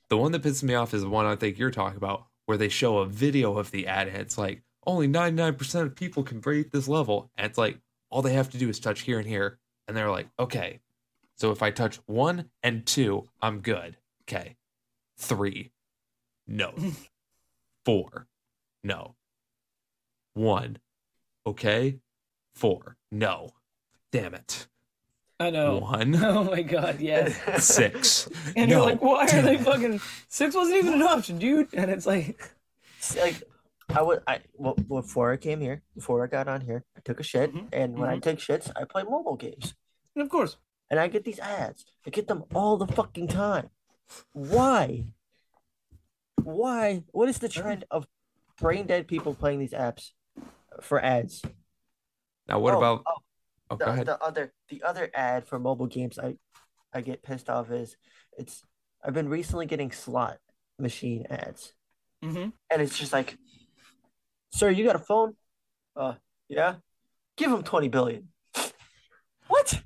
The one that pisses me off is the one I think you're talking about, where they show a video of the ad and it's like only 99% of people can beat this level, and it's like all they have to do is touch here and here, and they're like, okay, so if I touch 1 and 2, I'm good. Okay. 3. No. 4. No. 1. Okay. 4. No. Damn it. I know. 1. Oh my god, yes. 6. And you're like, why are they fucking 6 wasn't even an option, dude? And it's like before I came here, before I got on here, I took a shit, and when I take shits, I play mobile games. And of course. And I get these ads. I get them all the fucking time. Why? What is the trend of brain dead people playing these apps for ads? Now what about the other ad for mobile games I get pissed off is I've been recently getting slot machine ads. Mm-hmm. And it's just like, sir, you got a phone? Yeah. Give him 20 billion. What?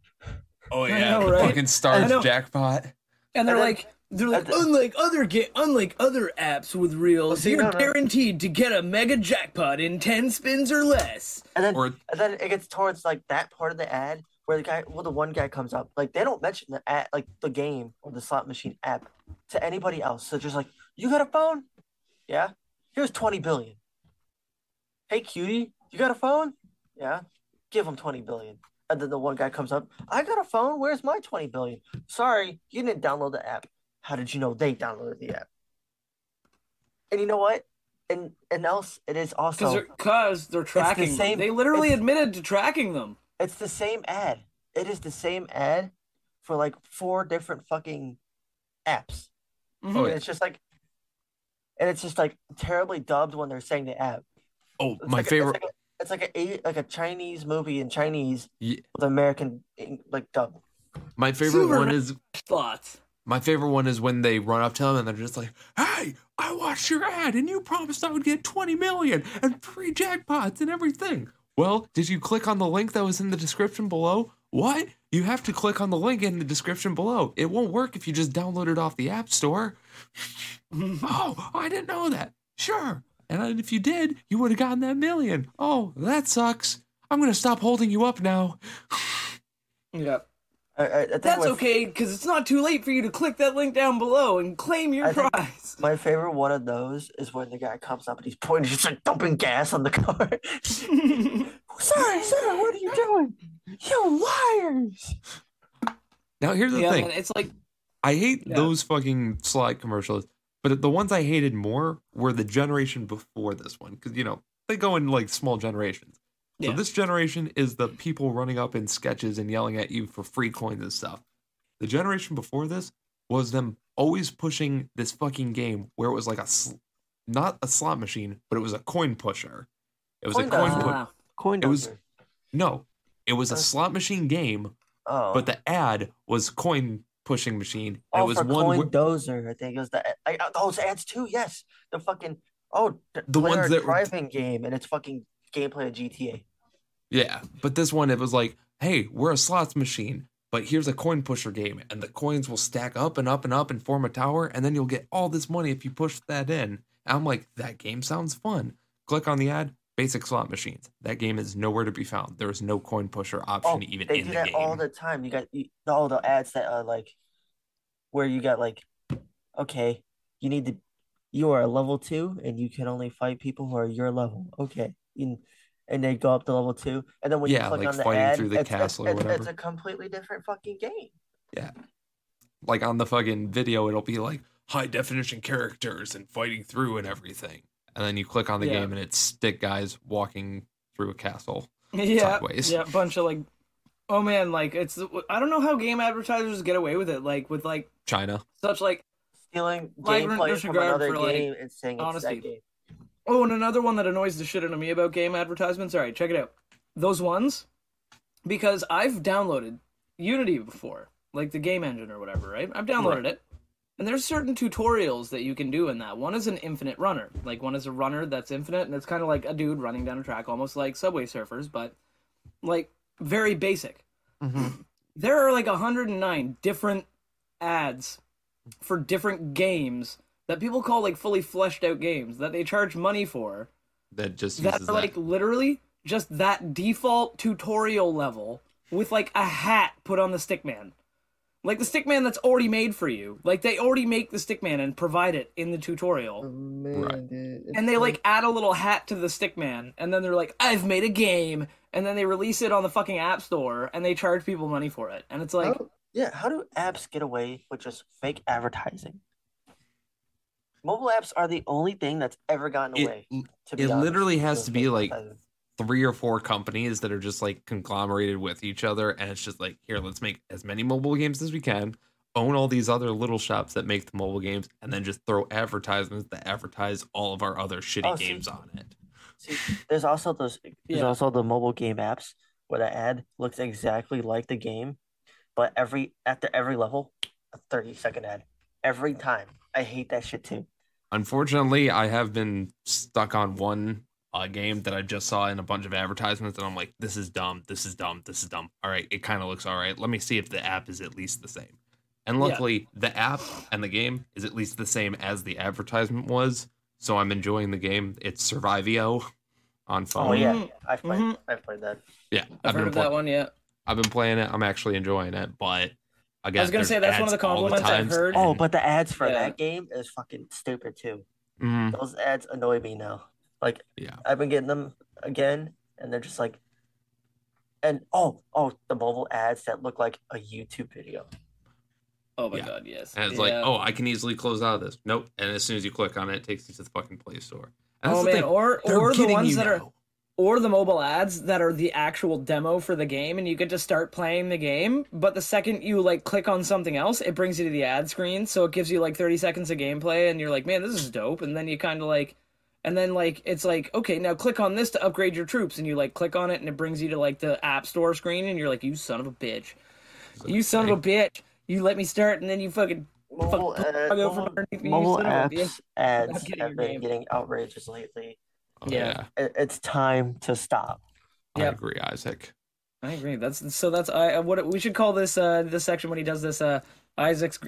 Oh yeah, know, right? Fucking stars jackpot. And they're like unlike other apps with reels, you're guaranteed to get a mega jackpot in 10 spins or less. And then it gets towards like that part of the ad where the one guy comes up. Like they don't mention the ad, like the game or the slot machine app to anybody else. So just like, you got a phone? Yeah. Here's 20 billion. Hey cutie, you got a phone? Yeah. Give him 20 billion. And then the one guy comes up, I got a phone. Where's my 20 billion? Sorry, you didn't download the app. How did you know they downloaded the app? And you know what? And else, it is also because they're tracking the same, them. They literally admitted to tracking them. It's the same ad. It is the same ad for like 4 different fucking apps. Mm-hmm. Oh, yeah. It's just like terribly dubbed when they're saying the app. Oh, it's my favorite. It's like a Chinese movie in Chinese with American like dub. My favorite one is thoughts. My favorite one is when they run up to him and they're just like, "Hey, I watched your ad and you promised I would get 20 million and free jackpots and everything. Well, did you click on the link that was in the description below? What? You have to click on the link in the description below. It won't work if you just download it off the App Store." Oh, I didn't know that. Sure. And if you did, you would have gotten that million. Oh, that sucks. I'm going to stop holding you up now. Yeah. That's okay, because it's not too late for you to click that link down below and claim your prize. My favorite one of those is when the guy comes up and he's pointing, he's like dumping gas on the car. Sorry, what are you doing? You liars. Now, here's the thing. It's like, I hate those fucking slide commercials. But the ones I hated more were the generation before this one. Because, you know, they go in, like, small generations. Yeah. So this generation is the people running up in sketches and yelling at you for free coins and stuff. The generation before this was them always pushing this fucking game where it was, like, not a slot machine, but it was a coin pusher. It was a coin pusher. No, it was a slot machine game, but the ad was coin pushing machine. Oh, it was for one dozer. I think it was those ads too. Yes, the fucking the ones that driving game, and it's fucking gameplay of GTA. Yeah, but this one it was like, hey, we're a slots machine, but here's a coin pusher game, and the coins will stack up and up and up and form a tower, and then you'll get all this money if you push that in. And I'm like, that game sounds fun. Click on the ad, basic slot machines. That game is nowhere to be found. There is no coin pusher option even in the game. They do that all the time. You got all the ads that are like, where you got like, okay, you need to, you are a level 2, and you can only fight people who are your level. Okay. And they go up to level 2, and then when you click on the ad, through the castle or whatever, it's a completely different fucking game. Yeah, like on the fucking video, it'll be like high definition characters and fighting through and everything, and then you click on the game and it's stick guys walking through a castle. Sideways. Yeah, bunch of like, oh man, like it's, I don't know how game advertisers get away with it, like with like China, such like stealing gameplay from another game and saying it's that game. Oh, and another one that annoys the shit out of me about game advertisements. All right, check it out. Those ones, because I've downloaded Unity before, like the game engine or whatever, right? I've downloaded it, and there's certain tutorials that you can do in that. One is an infinite runner. Like, one is a runner that's infinite, and it's kind of like a dude running down a track, almost like Subway Surfers, but, like, very basic. Mm-hmm. There are, like, 109 different ads for different games that people call like fully fleshed out games that they charge money for. That just uses that are like literally just that default tutorial level with like a hat put on the stickman. Like the stickman that's already made for you. Like they already make the stickman and provide it in the tutorial. Oh, man, right. Dude, and they like add a little hat to the stickman, and then they're like, I've made a game, and then they release it on the fucking app store and they charge people money for it. And it's like, how do apps get away with just fake advertising? Mobile apps are the only thing that's ever gotten away. To be honest, literally has to be like 3 or 4 companies that are just like conglomerated with each other. And it's just like, here, let's make as many mobile games as we can, own all these other little shops that make the mobile games, and then just throw advertisements that advertise all of our other shitty games on it. See, there's also those. There's also the mobile game apps where the ad looks exactly like the game, but after every level, a 30-second ad every time. I hate that shit too. Unfortunately, I have been stuck on one game that I just saw in a bunch of advertisements, and I'm like, this is dumb, this is dumb, this is dumb. All right, it kind of looks all right. Let me see if the app is at least the same. And luckily, the app and the game is at least the same as the advertisement was, so I'm enjoying the game. It's Survivio on phone. Oh, yeah. I've played that. Yeah, I've heard of that one, yeah. I've been playing it. I'm actually enjoying it, but... Again, I was going to say, that's one of the compliments I've heard. Oh, but the ads for that game is fucking stupid, too. Mm. Those ads annoy me now. Like, I've been getting them again, and they're just like... And, the mobile ads that look like a YouTube video. Oh, my God, yes. And it's like, I can easily close out of this. Nope. And as soon as you click on it, it takes you to the fucking Play Store. And or the ones that are... Or the mobile ads that are the actual demo for the game, and you get to start playing the game, but the second you like click on something else, it brings you to the ad screen, so it gives you like 30 seconds of gameplay, and you're like, man, this is dope, and then you kind of like, and then like, it's like, okay, now click on this to upgrade your troops, and you like click on it, and it brings you to like the app store screen, and you're like, you son of a bitch. You son of a bitch. You let me start, and then you fucking... Mobile apps ads have been getting outrageous lately. Yeah, it's time to stop. I agree, Isaac. I agree. That's what we should call this. This section when he does this. Isaac's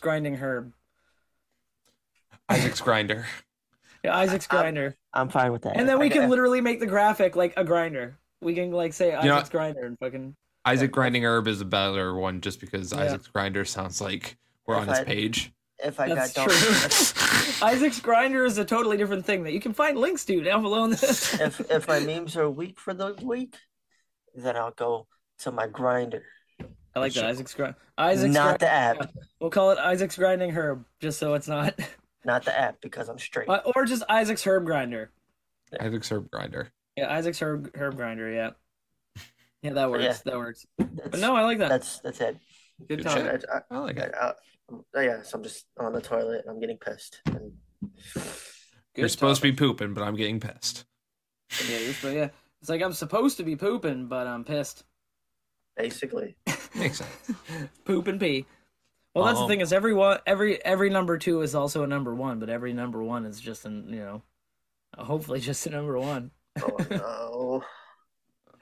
grinding herb. Isaac's grinder. Yeah, Isaac's grinder. I'm fine with that. And then we can literally make the graphic like a grinder. We can like say Isaac's grinder and fucking. Isaac grinding herb is a better one, just because Isaac's grinder sounds like we're on his page. Isaac's grinder is a totally different thing that you can find links to down below in this. If my memes are weak for the week, then I'll go to my grinder. I like that. Isaac's not the app. We'll call it Isaac's grinding herb, just so it's not the app, because I'm straight. Or just Isaac's herb grinder. Yeah. Isaac's herb grinder. Yeah, Isaac's herb grinder. Yeah, yeah, that works. Yeah, that works. But no, I like that. That's it. Good time. I like it. So I'm just on the toilet and I'm getting pissed. And... You're supposed to be pooping, but I'm getting pissed. Yeah. It's like I'm supposed to be pooping, but I'm pissed. Basically. Makes sense. Poop and pee. Well, that's the thing, is every number 2 is also a number 1, but every number 1 is just an, hopefully just a number 1. Oh,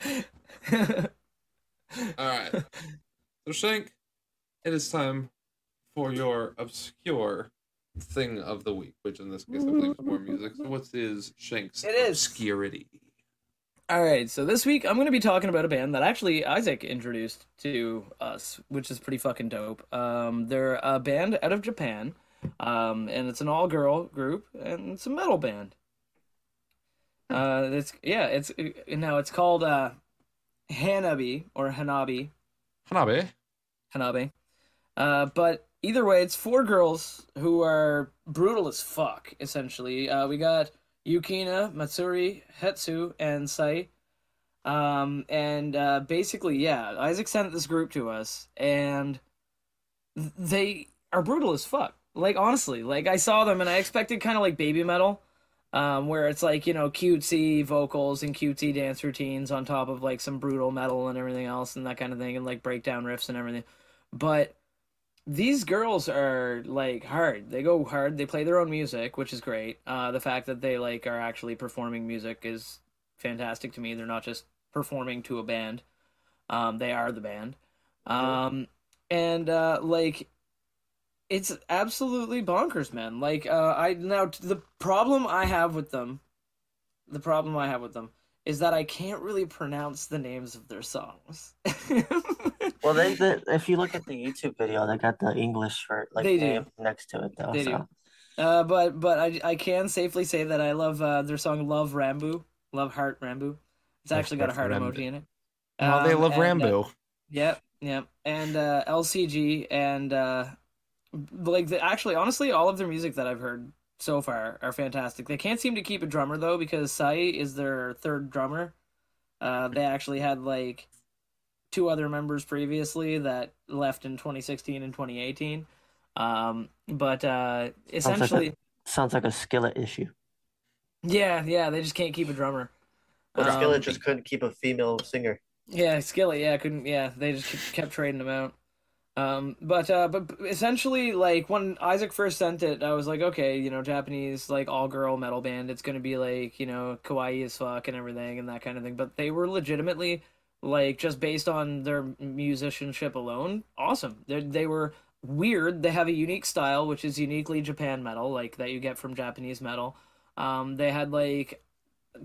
no. All right. So Shank, it is time for your obscure thing of the week, which in this case I believe is more music. So what is Shank's obscurity? All right, so this week I'm going to be talking about a band that actually Isaac introduced to us, which is pretty fucking dope. They're a band out of Japan, and it's an all-girl group, and it's a metal band. It's called Hanabie or Hanabie. Hanabie. But either way, it's four girls who are brutal as fuck. Essentially, we got Yukina, Matsuri, Hetsu, and Sai. Isaac sent this group to us, and they are brutal as fuck. Like, honestly, like, I saw them, and I expected kind of like baby metal, where it's like, you know, cutesy vocals and cutesy dance routines on top of, like, some brutal metal and everything else and that kind of thing, and, like, breakdown riffs and everything. But these girls are, like, hard. They go hard. They play their own music, which is great. The fact that they, like, are actually performing music is fantastic to me. They're not just performing to a band. They are the band. It's absolutely bonkers, man. Like, the problem I have with them is that I can't really pronounce the names of their songs. Well, if you look at the YouTube video, they got the English for, like, name next to it, though. They do. But I can safely say that I love their song "Love Rambo," "Love Heart Rambo." It's actually got a heart emoji in it. Well, they love Rambo. Yep. And LCG and honestly, all of their music that I've heard so far are fantastic. They can't seem to keep a drummer, though, because Sai is their third drummer. They actually had, like, two other members previously that left in 2016 and 2018. Essentially... Sounds like a Skillet issue. Yeah, they just can't keep a drummer. Well, Skillet just couldn't keep a female singer. Yeah, Skillet, couldn't... Yeah, they just kept trading them out. Essentially, like, when Isaac first sent it, I was like, okay, you know, Japanese, like, all-girl metal band, it's gonna be, like, you know, kawaii as fuck and everything and that kind of thing, but they were legitimately, like, just based on their musicianship alone, awesome. They were weird, they have a unique style, which is uniquely Japan metal, like, that you get from Japanese metal. They had, like,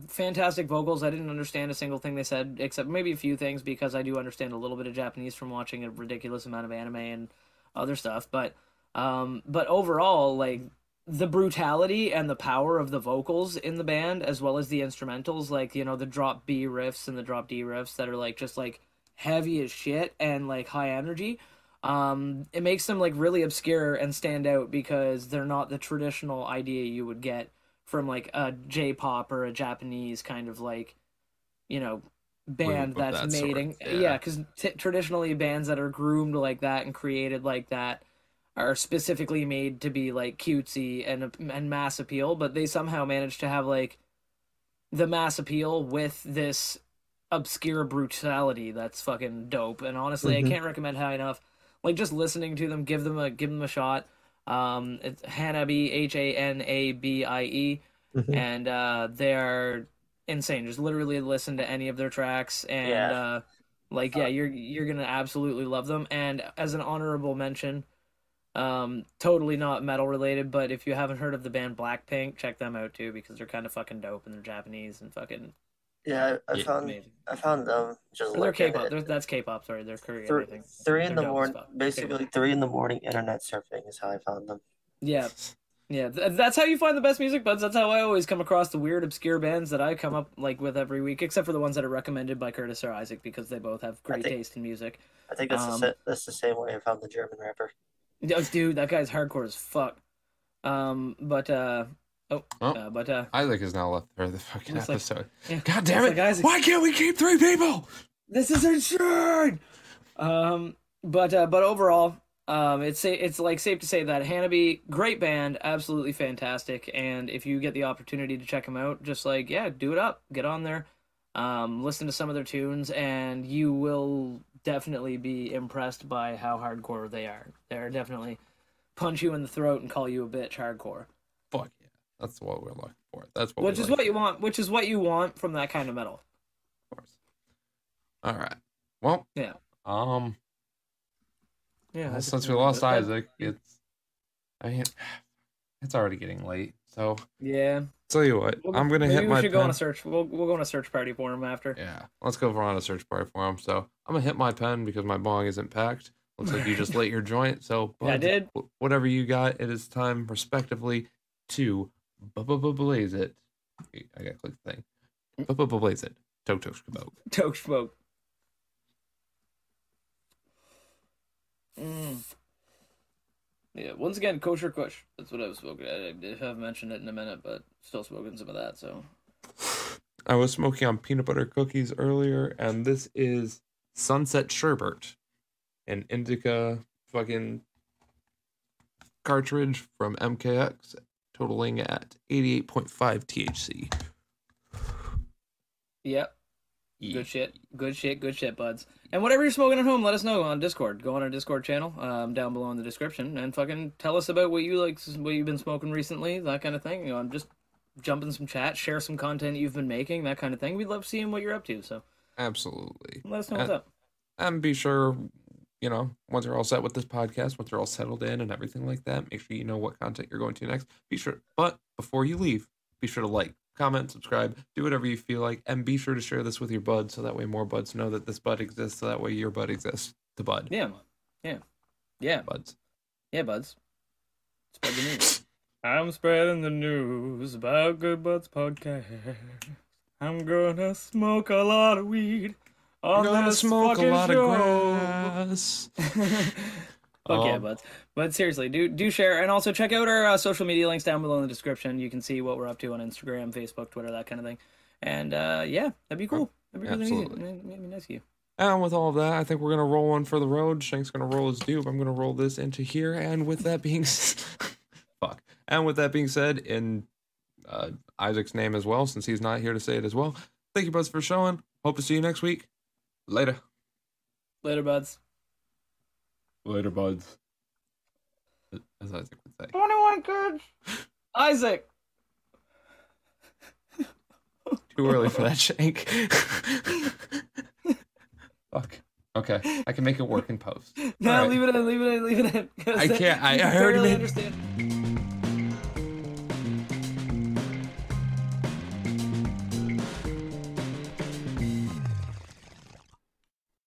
fantastic vocals. I didn't understand a single thing they said, except maybe a few things, because I do understand a little bit of Japanese from watching a ridiculous amount of anime and other stuff. But overall, like, the brutality and the power of the vocals in the band, as well as the instrumentals, like, you know, the drop B riffs and the drop D riffs that are, like, just, like, heavy as shit and, like, high energy. It makes them, like, really obscure and stand out because they're not the traditional idea you would get from, like, a J-pop or a Japanese kind of, like, you know, band that's made. Sort. Yeah, because traditionally bands that are groomed like that and created like that are specifically made to be, like, cutesy and mass appeal, but they somehow managed to have, like, the mass appeal with this obscure brutality that's fucking dope. And honestly, I can't recommend high enough. Like, just listening to them, give them a shot. It's Hanabie, Hanabie, and they're insane. Just literally listen to any of their tracks, and you're gonna absolutely love them. And as an honorable mention, totally not metal related, but if you haven't heard of the band Blackpink, check them out too, because they're kind of fucking dope and they're Japanese and fucking. Yeah, I found them just. They're K-pop. That's K-pop. Sorry, they're Korean. Three in the morning, internet surfing is how I found them. Yeah. That's how you find the best music, buds. That's how I always come across the weird, obscure bands that I come up, like, with every week, except for the ones that are recommended by Curtis or Isaac, because they both have great taste in music. I think that's the same way I found the German rapper. Dude, that guy's hardcore as fuck. Isaac is now left for the fucking episode. God damn it! Like, why can't we keep three people? This is insane. But overall, it's like safe to say that Hanabie, great band, absolutely fantastic. And if you get the opportunity to check them out, just like do it up, get on there, listen to some of their tunes, and you will definitely be impressed by how hardcore they are. They're definitely punch you in the throat and call you a bitch hardcore. Fuck. That's what we're looking for. Which is what you want from that kind of metal. Of course. All right. Well. Yeah. Yeah. Well, since we lost Isaac, it's already getting late. So yeah. Tell you what, I'm gonna hit my. We should go on a search. We'll go on a search party for him after. Yeah, let's go on a search party for him. So I'm gonna hit my pen because my bong isn't packed. Looks like you just lit your joint. So yeah, I did. Whatever you got, it is time, respectively, to blaze it. I gotta click the thing. Blaze it. Toke smoke. Yeah, once again, kosher kush. That's what I was smoking. I haven't mentioned it in a minute, but still smoking some of that, so. I was smoking on peanut butter cookies earlier, and this is Sunset Sherbet, an indica fucking cartridge from MKX, totaling at 88.5 THC. Yep. Yeah. Good shit, buds. And whatever you're smoking at home, let us know on Discord. Go on our Discord channel down below in the description and fucking tell us about what you like, what you've been smoking recently, that kind of thing. You know, I'm just jumping some chat, share some content you've been making, that kind of thing. We'd love seeing what you're up to. So absolutely, let us know what's up. And be sure, you know, once you're all set with this podcast, once you're all settled in and everything like that, make sure you know what content you're going to next. Be sure, but before you leave, be sure to like, comment, subscribe, do whatever you feel like, and be sure to share this with your bud so that way more buds know that this bud exists, so that way your bud exists. The bud. Yeah. Buds. Yeah, buds. Spread the news. I'm spreading the news about Good Buds Podcast. I'm gonna smoke a lot of weed. I'm gonna smoke a lot of grass. Fuck yeah, buds. But seriously, do share. And also check out our social media links down below in the description. You can see what we're up to on Instagram, Facebook, Twitter, that kind of thing. And yeah, that'd be cool. That'd be absolutely really easy. It'd be nice of you. And with all of that, I think we're going to roll one for the road. Shank's going to roll his dube. I'm going to roll this into here. And with that being fuck. And with that being said, in Isaac's name as well, since he's not here to say it as well, thank you, buds, for showing. Hope to see you next week. Later. Later, buds. Later, buds. As Isaac would say. 21 kids! Isaac! Too early for that, Shank. Fuck. Okay. I can make it work in post. No, right. Leave it in. I can't. I heard it. I barely understand.